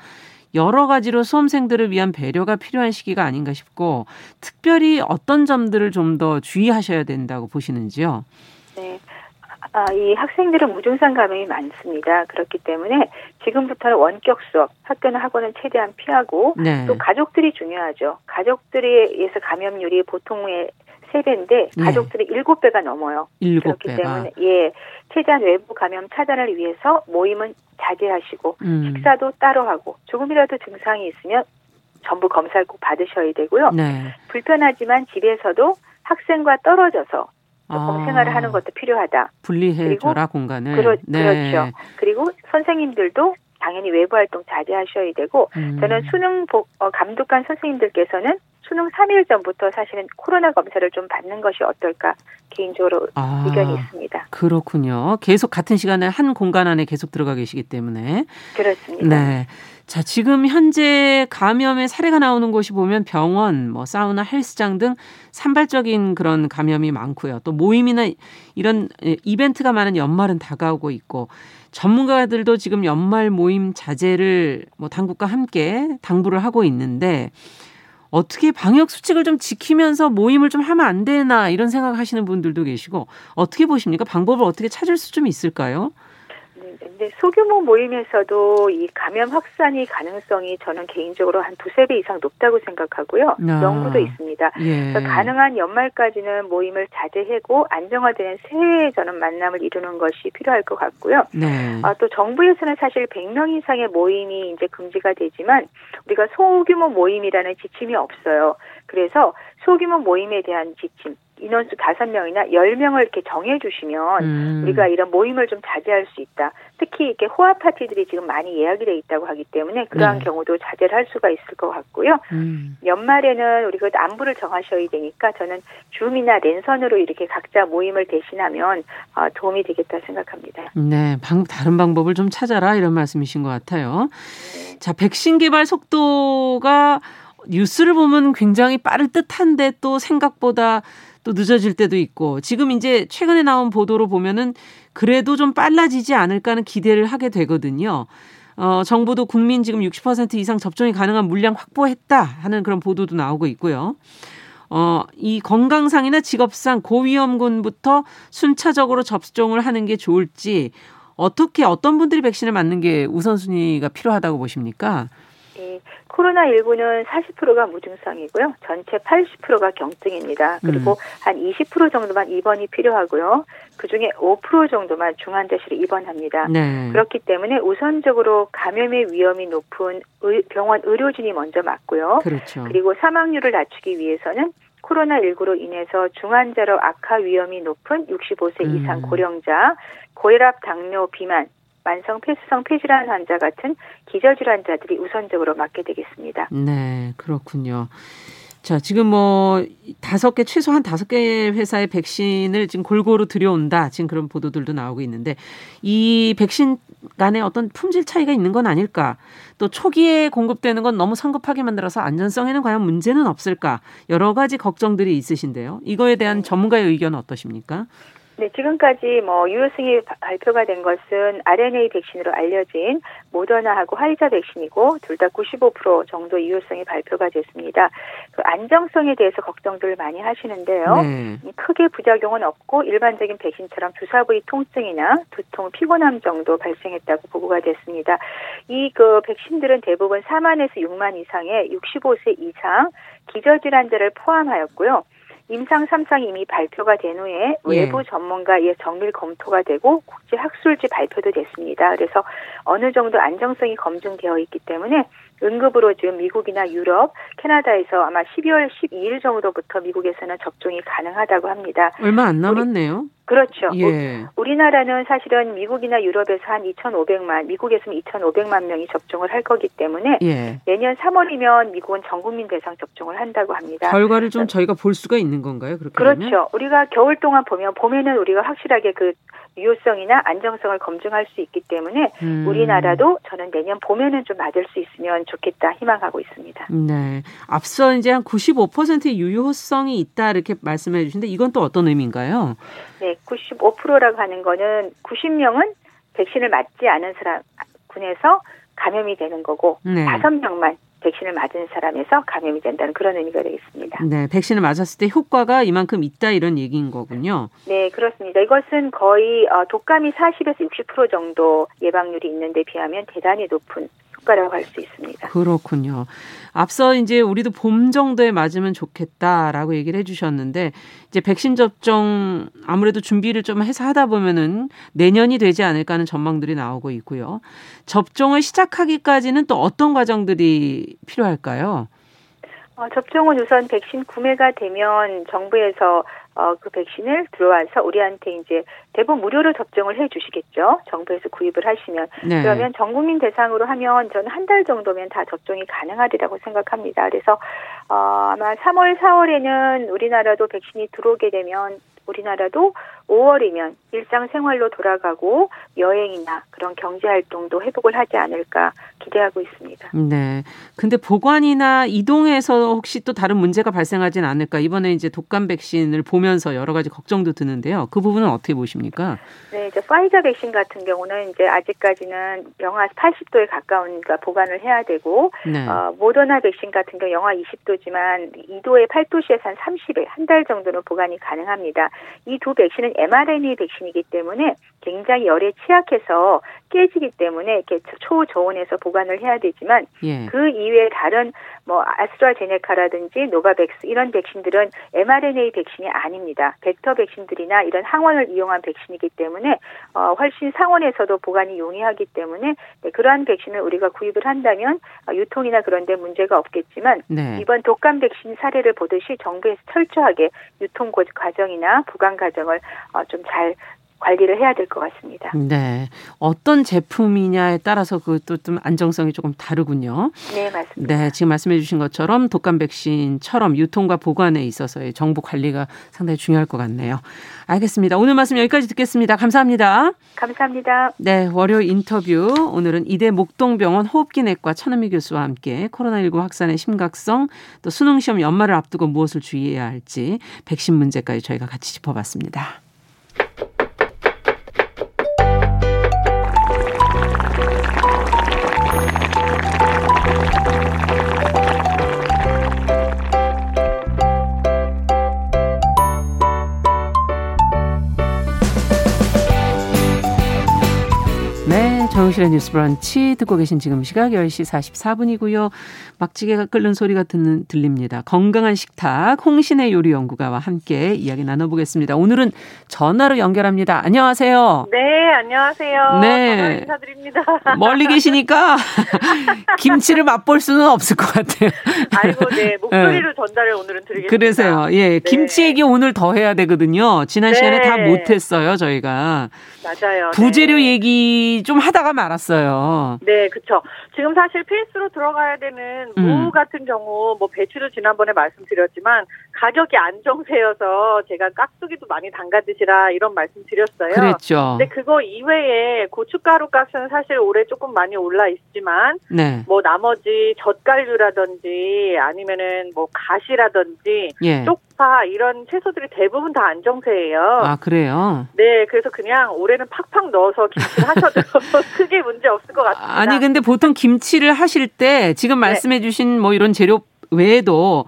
여러 가지로 수험생들을 위한 배려가 필요한 시기가 아닌가 싶고 특별히 어떤 점들을 좀 더 주의하셔야 된다고 보시는지요? 네. 이 학생들은 무증상 감염이 많습니다. 그렇기 때문에 지금부터는 원격 수업, 학교나 학원은 최대한 피하고 네. 또 가족들이 중요하죠. 가족들에 의해서 감염률이 보통의 3배인데 가족들이 네. 7배가 넘어요. 7배가. 그렇기 때문에 예, 최대한 외부 감염 차단을 위해서 모임은 자제하시고 식사도 따로 하고 조금이라도 증상이 있으면 전부 검사를 꼭 받으셔야 되고요. 네. 불편하지만 집에서도 학생과 떨어져서 조금 생활을 하는 것도 필요하다. 분리해줘라 공간을. 네. 그렇죠. 그리고 선생님들도 당연히 외부 활동 자제하셔야 되고 저는 수능 감독관 선생님들께서는 수능 3일 전부터 사실은 코로나 검사를 좀 받는 것이 어떨까 개인적으로 의견이 있습니다. 그렇군요. 계속 같은 시간에 한 공간 안에 계속 들어가 계시기 때문에. 그렇습니다. 네. 자, 지금 현재 감염의 사례가 나오는 곳이 보면 병원, 뭐 사우나, 헬스장 등 산발적인 그런 감염이 많고요. 또 모임이나 이런 이벤트가 많은 연말은 다가오고 있고 전문가들도 지금 연말 모임 자제를 뭐 당국과 함께 당부를 하고 있는데 어떻게 방역 수칙을 좀 지키면서 모임을 좀 하면 안 되나 이런 생각하시는 분들도 계시고 어떻게 보십니까? 방법을 어떻게 찾을 수 좀 있을까요? 근데 소규모 모임에서도 이 감염 확산이 가능성이 저는 개인적으로 한 2-3배 이상 높다고 생각하고요. 연구도 있습니다. 예. 그래서 가능한 연말까지는 모임을 자제하고 안정화되는 새해에 저는 만남을 이루는 것이 필요할 것 같고요. 네. 또 정부에서는 사실 100명 이상의 모임이 이제 금지가 되지만 우리가 소규모 모임이라는 지침이 없어요. 그래서 소규모 모임에 대한 지침. 인원수 5명이나 10명을 이렇게 정해주시면 우리가 이런 모임을 좀 자제할 수 있다. 특히 이렇게 호화 파티들이 지금 많이 예약이 돼 있다고 하기 때문에 그러한 네. 경우도 자제를 할 수가 있을 것 같고요. 연말에는 우리가 안부를 정하셔야 되니까 저는 줌이나 랜선으로 이렇게 각자 모임을 대신하면 도움이 되겠다 생각합니다. 네, 다른 방법을 좀 찾아라 이런 말씀이신 것 같아요. 네. 자, 백신 개발 속도가 뉴스를 보면 굉장히 빠를 듯한데 또 생각보다 또 늦어질 때도 있고 지금 이제 최근에 나온 보도로 보면은 그래도 좀 빨라지지 않을까 하는 기대를 하게 되거든요. 정부도 국민 지금 60% 이상 접종이 가능한 물량 확보했다 하는 그런 보도도 나오고 있고요. 이 건강상이나 직업상 고위험군부터 순차적으로 접종을 하는 게 좋을지 어떻게 어떤 분들이 백신을 맞는 게 우선순위가 필요하다고 보십니까? 예, 코로나19는 40%가 무증상이고요. 전체 80%가 경증입니다. 그리고 한 20% 정도만 입원이 필요하고요. 그중에 5% 정도만 중환자실에 입원합니다. 네. 그렇기 때문에 우선적으로 감염의 위험이 높은 병원 의료진이 먼저 맞고요. 그렇죠. 그리고 사망률을 낮추기 위해서는 코로나19로 인해서 중환자로 악화 위험이 높은 65세 이상 고령자, 고혈압, 당뇨, 비만, 만성 폐수성 폐질환 환자 같은 기저질환자들이 우선적으로 맞게 되겠습니다. 네, 그렇군요. 자, 지금 뭐 5개 최소한 5개 회사의 백신을 지금 골고루 들여온다. 지금 그런 보도들도 나오고 있는데 이 백신 간에 어떤 품질 차이가 있는 건 아닐까? 또 초기에 공급되는 건 너무 성급하게 만들어서 안전성에는 과연 문제는 없을까? 여러 가지 걱정들이 있으신데요. 이거에 대한 전문가의 의견은 어떠십니까? 네, 지금까지 뭐 유효성이 발표가 된 것은 RNA 백신으로 알려진 모더나하고 화이자 백신이고 둘 다 95% 정도 유효성이 발표가 됐습니다. 그 안정성에 대해서 걱정들을 많이 하시는데요. 크게 부작용은 없고 일반적인 백신처럼 주사 부위 통증이나 두통, 피곤함 정도 발생했다고 보고가 됐습니다. 이 그 백신들은 대부분 4만에서 6만 이상의 65세 이상 기저질환자를 포함하였고요. 임상 3상이 이미 발표가 된 후에 외부 전문가의 정밀 검토가 되고 국제 학술지 발표도 됐습니다. 그래서 어느 정도 안정성이 검증되어 있기 때문에 응급으로 지금 미국이나 유럽, 캐나다에서 아마 12월 12일 정도부터 미국에서는 접종이 가능하다고 합니다. 얼마 안 남았네요. 그렇죠. 예. 우리나라는 사실은 미국이나 유럽에서 한 2,500만, 미국에서는 2,500만 명이 접종을 할 거기 때문에 내년 3월이면 미국은 전 국민 대상 접종을 한다고 합니다. 결과를 좀 저희가 볼 수가 있는 건가요? 그렇게 그렇죠. 되면? 우리가 겨울 동안 보면 봄에는 우리가 확실하게 그 유효성이나 안정성을 검증할 수 있기 때문에 우리나라도 저는 내년 봄에는 좀 맞을 수 있으면 좋겠다 희망하고 있습니다. 네. 앞서 이제 한 95%의 유효성이 있다 이렇게 말씀해 주신데 이건 또 어떤 의미인가요? 네. 95%라고 하는 거는 90명은 백신을 맞지 않은 사람 군에서 감염이 되는 거고 5명만 백신을 맞은 사람에서 감염이 된다는 그런 의미가 되겠습니다. 네, 백신을 맞았을 때 효과가 이만큼 있다 이런 얘기인 거군요. 네, 그렇습니다. 이것은 거의 독감이 40에서 60% 정도 예방률이 있는데 비하면 대단히 높은 효과라고 할 수 있습니다. 그렇군요. 앞서 이제 우리도 봄 정도에 맞으면 좋겠다라고 얘기를 해주셨는데 이제 백신 접종 아무래도 준비를 좀 해서 하다 보면은 내년이 되지 않을까 하는 전망들이 나오고 있고요. 접종을 시작하기까지는 또 어떤 과정들이 필요할까요? 접종은 우선 백신 구매가 되면 정부에서 그 백신을 들어와서 우리한테 이제 대부분 무료로 접종을 해 주시겠죠. 정부에서 구입을 하시면. 그러면 전 국민 대상으로 하면 저는 한 달 정도면 다 접종이 가능하리라고 생각합니다. 그래서 아마 3월, 4월에는 우리나라도 백신이 들어오게 되면 우리나라도 5월이면 일상생활로 돌아가고 여행이나 그런 경제활동도 회복을 하지 않을까 기대하고 있습니다. 네. 근데 보관이나 이동에서 혹시 또 다른 문제가 발생하진 않을까. 이번에 이제 독감 백신을 보면서 여러 가지 걱정도 드는데요. 그 부분은 어떻게 보십니까? 네. 이제 화이자 백신 같은 경우는 이제 아직까지는 영하 80도에 가까우니까 보관을 해야 되고 모더나 백신 같은 경우 영하 20도지만 2도에 8도씨에서 한 30일, 한 달 정도는 보관이 가능합니다. 이 두 백신은 mRNA 백신이기 때문에 굉장히 열에 취약해서 깨지기 때문에 이렇게 초저온에서 보관을 해야 되지만 그 이외에 다른 뭐 아스트라제네카라든지 노바백스 이런 백신들은 mRNA 백신이 아닙니다. 벡터 백신들이나 이런 항원을 이용한 백신이기 때문에 훨씬 상온에서도 보관이 용이하기 때문에 그러한 백신을 우리가 구입을 한다면 유통이나 그런 데 문제가 없겠지만 이번 독감 백신 사례를 보듯이 정부에서 철저하게 유통 과정이나 보관 과정을 좀 잘 관리를 해야 될 것 같습니다. 네, 어떤 제품이냐에 따라서 그것도 좀 안정성이 조금 다르군요. 네, 맞습니다. 네, 지금 말씀해 주신 것처럼 독감 백신처럼 유통과 보관에 있어서의 정보 관리가 상당히 중요할 것 같네요. 알겠습니다. 오늘 말씀 여기까지 듣겠습니다. 감사합니다. 감사합니다. 네, 월요일 인터뷰 오늘은 이대 목동병원 호흡기내과 천은미 교수와 함께 코로나19 확산의 심각성 또 수능시험 연말을 앞두고 무엇을 주의해야 할지 백신 문제까지 저희가 같이 짚어봤습니다. 정용실의 뉴스 브런치 듣고 계신 지금 시각 10시 44분이고요. 막지게가 끓는 소리가 들립니다. 건강한 식탁 홍신의 요리연구가와 함께 이야기 나눠보겠습니다. 오늘은 전화로 연결합니다. 안녕하세요. 네. 안녕하세요. 네. 전화 인사드립니다. 멀리 계시니까 김치를 맛볼 수는 없을 것 같아요. 아이고 네. 목소리로 네. 전달을 오늘은 드리겠습니다. 그러세요. 예, 네. 김치 얘기 오늘 더 해야 되거든요. 지난 네. 시간에 다 못했어요. 저희가. 맞아요. 부재료 네. 얘기 좀 하다가 말았어요. 네, 그렇죠. 지금 사실 필수로 들어가야 되는 무 같은 경우 뭐 배추도 지난번에 말씀드렸지만 가격이 안정세여서 제가 깍두기도 많이 담가 드시라 이런 말씀드렸어요. 그랬죠. 근데 그거 이외에 고춧가루 값은 사실 올해 조금 많이 올라 있지만 네. 뭐 나머지 젓갈류라든지 아니면은 뭐 가시라든지 예. 쪽파 이런 채소들이 대부분 다 안정세예요. 아, 그래요? 네, 그래서 그냥 올해는 팍팍 넣어서 김치를 하셔도 크게 문제 없을 것 같습니다. 아니 근데 보통 김치를 하실 때 지금 말씀해 주신 네. 뭐 이런 재료 외에도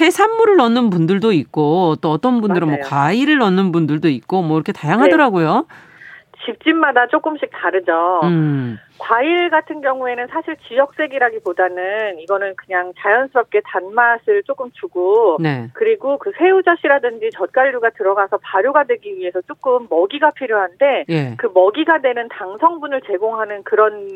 해산물을 넣는 분들도 있고 또 어떤 분들은 맞아요. 뭐 과일을 넣는 분들도 있고 뭐 이렇게 다양하더라고요. 네. 집집마다 조금씩 다르죠. 과일 같은 경우에는 사실 지역색이라기보다는 이거는 그냥 자연스럽게 단맛을 조금 주고 네. 그리고 그 새우젓이라든지 젓갈류가 들어가서 발효가 되기 위해서 조금 먹이가 필요한데 예. 그 먹이가 되는 당 성분을 제공하는 그런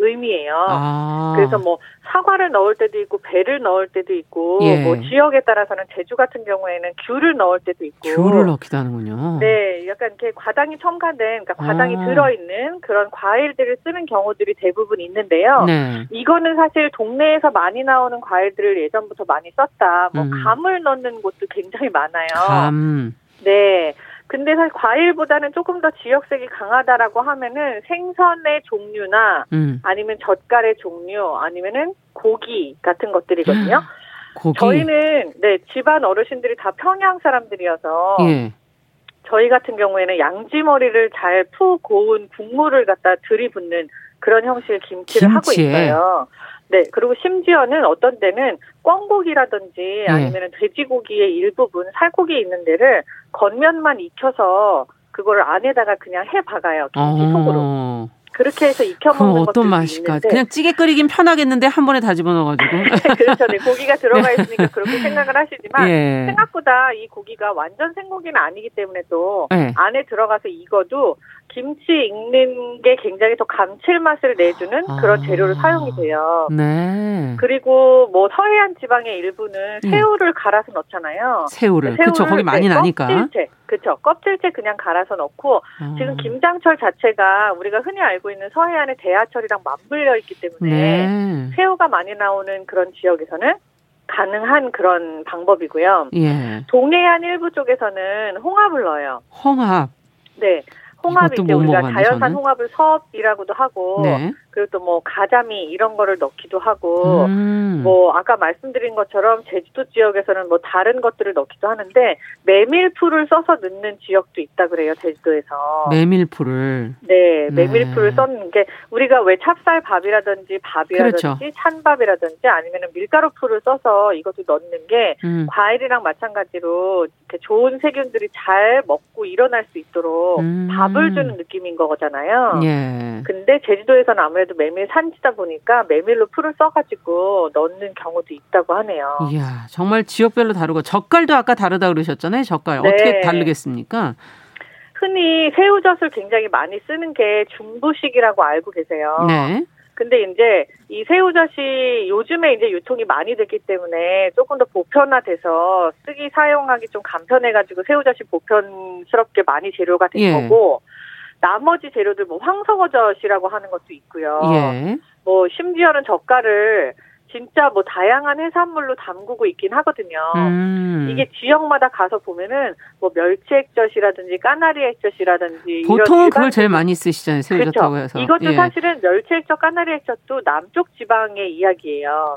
의미예요. 아. 그래서 뭐 사과를 넣을 때도 있고 배를 넣을 때도 있고 예. 뭐 지역에 따라서는 제주 같은 경우에는 귤을 넣을 때도 있고 귤을 넣기도 하는군요. 네, 약간 이렇게 과당이 첨가된 그러니까 과당이 들어있는 그런 과일들을 쓰는 경우들이 대부분 있는데요. 네. 이거는 사실 동네에서 많이 나오는 과일들을 예전부터 많이 썼다. 뭐 감을 넣는 곳도 굉장히 많아요. 감. 네. 근데 사실 과일보다는 조금 더 지역색이 강하다라고 하면은 생선의 종류나 아니면 젓갈의 종류 아니면은 고기 같은 것들이거든요. 고기. 저희는 네, 집안 어르신들이 다 평양 사람들이어서 예. 저희 같은 경우에는 양지머리를 잘 푹 고운 국물을 갖다 들이붓는 그런 형식의 김치를 하고 있어요. 네, 그리고 심지어는 어떤 때는 꿩고기라든지 아니면 돼지고기의 일부분, 살코기 있는 데를 겉면만 익혀서 그걸 안에다가 그냥 해 박아요. 김치 속으로. 그렇게 해서 익혀 먹는 것도 있는데. 어떤 맛일까? 그냥 찌개 끓이긴 편하겠는데 한 번에 다 집어넣어가지고. 그렇죠. 네. 고기가 들어가 있으니까 그렇게 생각을 하시지만 예. 생각보다 이 고기가 완전 생고기는 아니기 때문에 또 예. 안에 들어가서 익어도 김치 익는 게 굉장히 더 감칠맛을 내주는 그런 재료로 사용이 돼요. 네. 그리고 뭐 서해안 지방의 일부는 새우를 갈아서 넣잖아요. 새우를. 그렇죠. 거기 많이 네, 나니까. 껍질째. 그렇죠. 껍질째 그냥 갈아서 넣고 지금 김장철 자체가 우리가 흔히 알고 있는 서해안의 대하철이랑 맞물려 있기 때문에 네. 새우가 많이 나오는 그런 지역에서는 가능한 그런 방법이고요. 예. 동해안 일부 쪽에서는 홍합을 넣어요. 홍합. 네. 홍합이 이제 우리가 먹었네, 자연산 저는? 홍합을 섭이라고도 하고 네. 그리고 또 뭐 가자미 이런 거를 넣기도 하고 뭐 아까 말씀드린 것처럼 제주도 지역에서는 뭐 다른 것들을 넣기도 하는데 메밀풀을 써서 넣는 지역도 있다 그래요. 제주도에서. 메밀풀을. 네. 메밀풀을 썼는 게 우리가 왜 찹쌀밥이라든지 밥이라든지 그렇죠. 찬밥이라든지 아니면 밀가루풀을 써서 이것도 넣는 게 과일이랑 마찬가지로 이렇게 좋은 세균들이 잘 먹고 일어날 수 있도록 밥을 주는 느낌인 거잖아요. 예. 근데 제주도에서는 아무래도 메밀 산지다 보니까 메밀로 풀을 써가지고 넣는 경우도 있다고 하네요. 이야, 정말 지역별로 다르고 젓갈도 아까 다르다 그러셨잖아요. 젓갈 네. 어떻게 다르겠습니까? 흔히 새우젓을 굉장히 많이 쓰는 게 중부식이라고 알고 계세요. 네. 근데 이제 이 새우젓이 요즘에 이제 유통이 많이 됐기 때문에 조금 더 보편화돼서 쓰기 사용하기 좀 간편해가지고 새우젓이 보편스럽게 많이 재료가 된 예. 거고 나머지 재료들 뭐 황석어젓이라고 하는 것도 있고요. 예. 뭐 심지어는 젓갈을 진짜 뭐 다양한 해산물로 담그고 있긴 하거든요. 이게 지역마다 가서 보면은 뭐 멸치액젓이라든지 까나리액젓이라든지 보통은 그걸 제일 많이 쓰시잖아요. 새우젓하고 그렇죠. 해서. 이것도 예. 사실은 멸치액젓, 까나리액젓도 남쪽 지방의 이야기예요.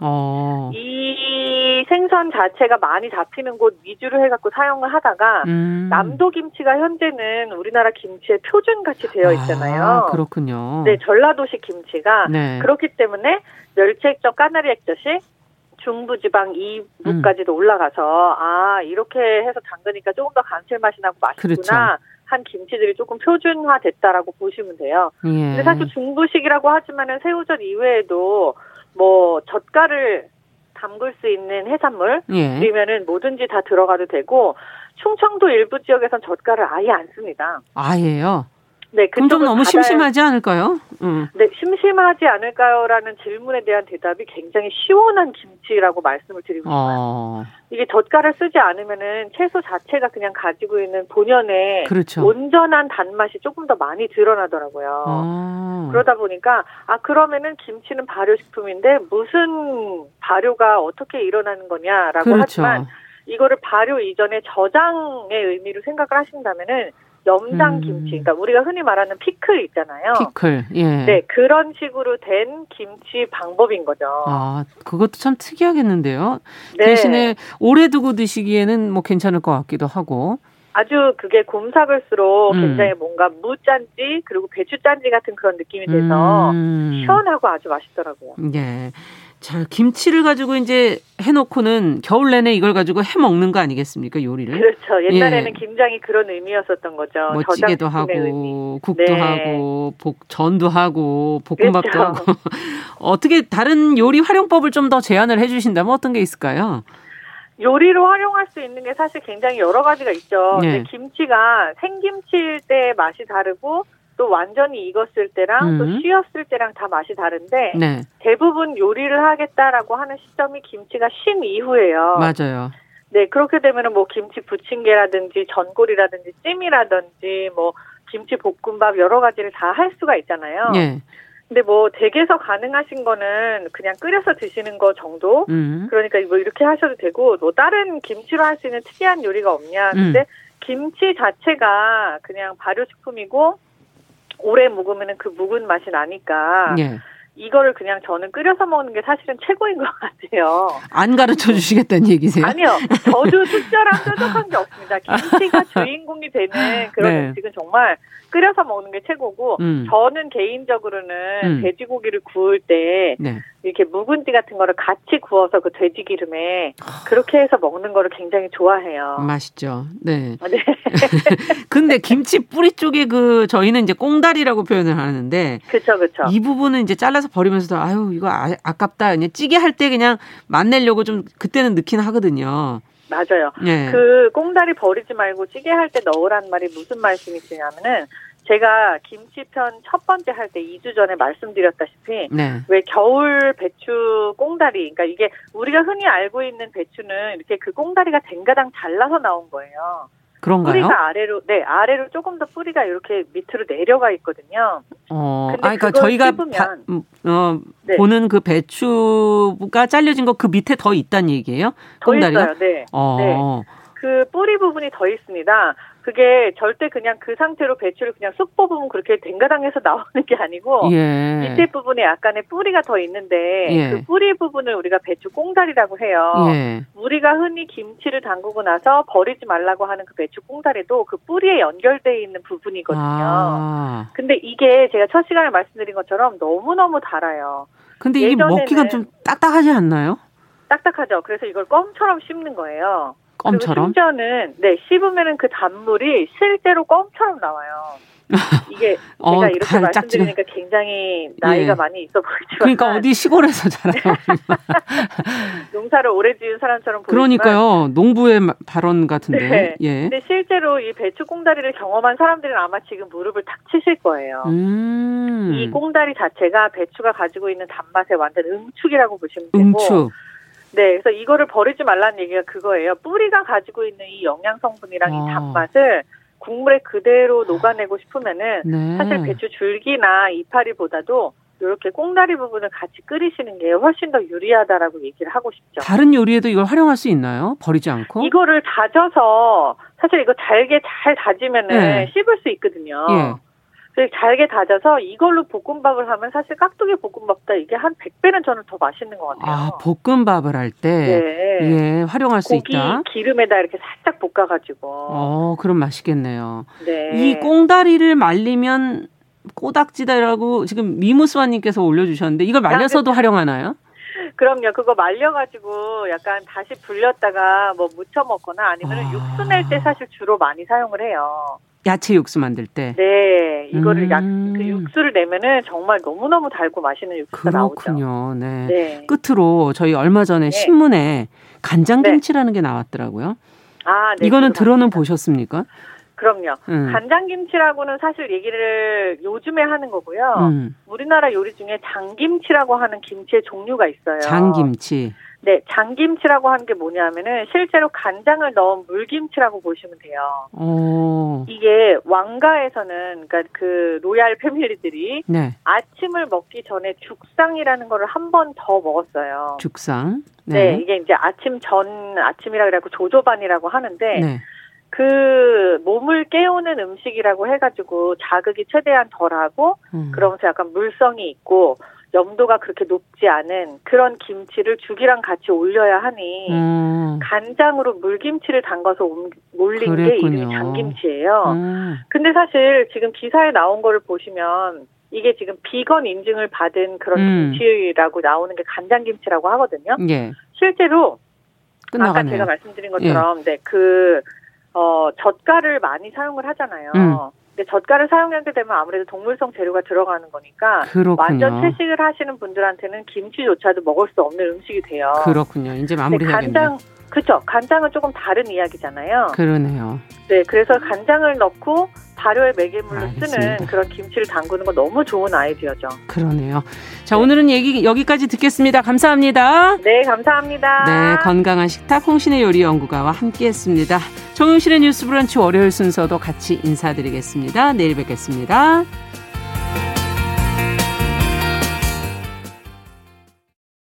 이 생선 자체가 많이 잡히는 곳 위주로 해갖고 사용을 하다가 남도 김치가 현재는 우리나라 김치의 표준같이 되어 있잖아요. 아, 그렇군요. 네, 전라도식 김치가 네. 그렇기 때문에 멸치액젓, 까나리액젓 중부지방 2부까지도 올라가서 아 이렇게 해서 담그니까 조금 더 감칠맛이 나고 맛있구나 그렇죠. 시작한 김치들이 조금 표준화됐다라고 보시면 돼요. 예. 근데 사실 중부식이라고 하지만은 새우젓 이외에도 뭐 젓갈을 담글 수 있는 해산물, 그러면은 예. 뭐든지 다 들어가도 되고 충청도 일부 지역에선 젓갈을 아예 안 씁니다. 아예요? 네, 그럼 좀 너무 심심하지 않을까요? 네, 심심하지 않을까요라는 질문에 대한 대답이 굉장히 시원한 김치라고 말씀을 드리고 싶어요. 이게 젓갈을 쓰지 않으면은 채소 자체가 그냥 가지고 있는 본연의 그렇죠. 온전한 단맛이 조금 더 많이 드러나더라고요. 그러다 보니까 그러면은 김치는 발효식품인데 무슨 발효가 어떻게 일어나는 거냐라고 그렇죠. 하지만 이거를 발효 이전에 저장의 의미로 생각을 하신다면은 염장 김치, 그러니까 우리가 흔히 말하는 피클 있잖아요. 피클, 예. 네, 그런 식으로 된 김치 방법인 거죠. 아, 그것도 참 특이하겠는데요. 네. 대신에 오래 두고 드시기에는 뭐 괜찮을 것 같기도 하고. 아주 그게 곰삭을수록 굉장히 뭔가 무짠지 그리고 배추짠지 같은 그런 느낌이 돼서 시원하고 아주 맛있더라고요. 예. 자, 김치를 가지고 이제 해놓고는 겨울 내내 이걸 가지고 해먹는 거 아니겠습니까, 요리를? 그렇죠. 옛날에는 예. 김장이 그런 의미였었던 거죠. 멋지게도 하고, 의미. 국도 네. 하고, 전도 하고, 볶음밥도 그렇죠. 하고. 어떻게 다른 요리 활용법을 좀 더 제안을 해 주신다면 어떤 게 있을까요? 요리로 활용할 수 있는 게 사실 굉장히 여러 가지가 있죠. 예. 근데 김치가 생김치일 때 맛이 다르고, 또 완전히 익었을 때랑 또 쉬었을 때랑 다 맛이 다른데 네. 대부분 요리를 하겠다라고 하는 시점이 김치가 신 이후예요. 맞아요. 네, 그렇게 되면은 뭐 김치 부침개라든지 전골이라든지 찜이라든지 뭐 김치 볶음밥 여러 가지를 다 할 수가 있잖아요. 네. 근데 뭐 댁에서 가능하신 거는 그냥 끓여서 드시는 거 정도. 그러니까 뭐 이렇게 하셔도 되고 뭐 다른 김치로 할 수 있는 특이한 요리가 없냐. 근데 김치 자체가 그냥 발효식품이고 오래 묵으면 그 묵은 맛이 나니까 예. 이거를 그냥 저는 끓여서 먹는 게 사실은 최고인 것 같아요. 안 가르쳐 주시겠다는 얘기세요? 아니요. 저도 숫자랑 뾰족한 게 없습니다. 김치가 주인공이 되는 그런 네. 음식은 정말 끓여서 먹는 게 최고고 저는 개인적으로는 돼지고기를 구울 때 네. 이렇게 묵은지 같은 거를 같이 구워서 그 돼지 기름에 그렇게 해서 먹는 거를 굉장히 좋아해요. 맛있죠. 네. 네. 근데 김치 뿌리 쪽에 그 저희는 이제 꽁다리라고 표현을 하는데, 그렇죠, 그렇죠. 이 부분은 이제 잘라서 버리면서도 아유 이거 아깝다. 그냥 찌개 할 때 그냥 맛내려고 좀 그때는 넣긴 하거든요. 맞아요. 네. 그 꽁다리 버리지 말고 찌개 할 때 넣으란 말이 무슨 말씀이시냐면은. 제가 김치편 첫 번째 할 때 2주 전에 말씀드렸다시피 네. 왜 겨울 배추 꽁다리 그러니까 이게 우리가 흔히 알고 있는 배추는 이렇게 그 꽁다리가 댕가당 잘라서 나온 거예요. 그런가요? 뿌리가 아래로 네 아래로 조금 더 뿌리가 이렇게 밑으로 내려가 있거든요. 근데 그러니까 저희가 네. 보는 그 배추가 잘려진 거 그 밑에 더 있다는 얘기예요? 더 꽁다리가? 있어요. 네. 네. 그 뿌리 부분이 더 있습니다. 그게 절대 그냥 그 상태로 배추를 그냥 쑥 뽑으면 그렇게 댕가당해서 나오는 게 아니고 예. 밑에 부분에 약간의 뿌리가 더 있는데 예. 그 뿌리 부분을 우리가 배추 꽁다리라고 해요. 예. 우리가 흔히 김치를 담그고 나서 버리지 말라고 하는 그 배추 꽁다리도 그 뿌리에 연결되어 있는 부분이거든요. 근데 이게 제가 첫 시간에 말씀드린 것처럼 너무너무 달아요. 근데 이게 먹기가 좀 딱딱하지 않나요? 딱딱하죠. 그래서 이걸 껌처럼 씹는 거예요. 껌처럼? 심지어는 네, 씹으면은 그 단물이 실제로 껌처럼 나와요. 이게 제가 이렇게 말씀드리니까 굉장히 나이가 예. 많이 있어 보이지만 그러니까 어디 시골에서 자라요. 농사를 오래 지은 사람처럼 보이지만 그러니까요. 농부의 발언 같은데. 네. 예. 근데 실제로 이 배추 꽁다리를 경험한 사람들은 아마 지금 무릎을 탁 치실 거예요. 이 꽁다리 자체가 배추가 가지고 있는 단맛의 완전 응축이라고 보시면 되고 네, 그래서 이거를 버리지 말라는 얘기가 그거예요. 뿌리가 가지고 있는 이 영양 성분이랑 이 단맛을 국물에 그대로 녹아내고 싶으면은 네. 사실 배추 줄기나 이파리보다도 이렇게 꽁다리 부분을 같이 끓이시는 게 훨씬 더 유리하다라고 얘기를 하고 싶죠. 다른 요리에도 이걸 활용할 수 있나요? 버리지 않고? 이거를 다져서 사실 이거 잘게 잘 다지면은 네. 씹을 수 있거든요. 예. 잘게 다져서 이걸로 볶음밥을 하면 사실 깍두기 볶음밥보다 이게 한 100배는 저는 더 맛있는 것 같아요. 아, 볶음밥을 할 때 네. 예, 활용할 수 있다. 고기 기름에다 이렇게 살짝 볶아가지고. 그럼 맛있겠네요. 네. 이 꽁다리를 말리면 꼬닥지다라고 지금 미무스와님께서 올려주셨는데 이걸 말려서도 활용하나요? 그럼요. 그거 말려가지고 약간 다시 불렸다가 뭐 무쳐 먹거나 아니면 육수 낼 때 사실 주로 많이 사용을 해요. 야채 육수 만들 때. 네, 이거를 그 육수를 내면은 정말 너무너무 달고 맛있는 육수가 그렇군요. 나오죠. 그렇군요. 네. 네. 끝으로 저희 얼마 전에 네. 신문에 간장김치라는 네. 게 나왔더라고요. 아, 네. 이거는 들어는 보셨습니까? 그럼요. 간장김치라고는 사실 얘기를 요즘에 하는 거고요. 우리나라 요리 중에 장김치라고 하는 김치의 종류가 있어요. 장김치. 네, 장김치라고 하는 게 뭐냐면은 실제로 간장을 넣은 물김치라고 보시면 돼요. 오. 이게 왕가에서는 그러니까 그 로얄 패밀리들이 네. 아침을 먹기 전에 죽상이라는 거를 한 번 더 먹었어요. 죽상. 네. 네, 이게 이제 아침이라 그래갖고 조조반이라고 하는데 네. 그 몸을 깨우는 음식이라고 해가지고 자극이 최대한 덜하고 그러면서 약간 물성이 있고. 염도가 그렇게 높지 않은 그런 김치를 죽이랑 같이 올려야 하니 간장으로 물김치를 담가서 올린 게 이름이 장김치예요. 근데 사실 지금 기사에 나온 거를 보시면 이게 지금 비건 인증을 받은 그런 김치라고 나오는 게 간장김치라고 하거든요. 예. 실제로 끝나가네요. 아까 제가 말씀드린 것처럼 예. 네, 젓갈을 많이 사용을 하잖아요. 근데 젓갈을 사용하게 되면 아무래도 동물성 재료가 들어가는 거니까 그렇군요. 완전 채식을 하시는 분들한테는 김치조차도 먹을 수 없는 음식이 돼요. 그렇군요. 이제 마무리해야겠네요. 그렇죠. 간장은 조금 다른 이야기잖아요. 그러네요. 네, 그래서 간장을 넣고 발효의 매개물로 쓰는 그런 김치를 담그는 건 너무 좋은 아이디어죠. 그러네요. 자, 네. 오늘은 여기까지 듣겠습니다. 감사합니다. 네, 감사합니다. 네, 건강한 식탁 홍신의 요리 연구가와 함께했습니다. 정용실의 뉴스 브런치 월요일 순서도 같이 인사드리겠습니다. 내일 뵙겠습니다.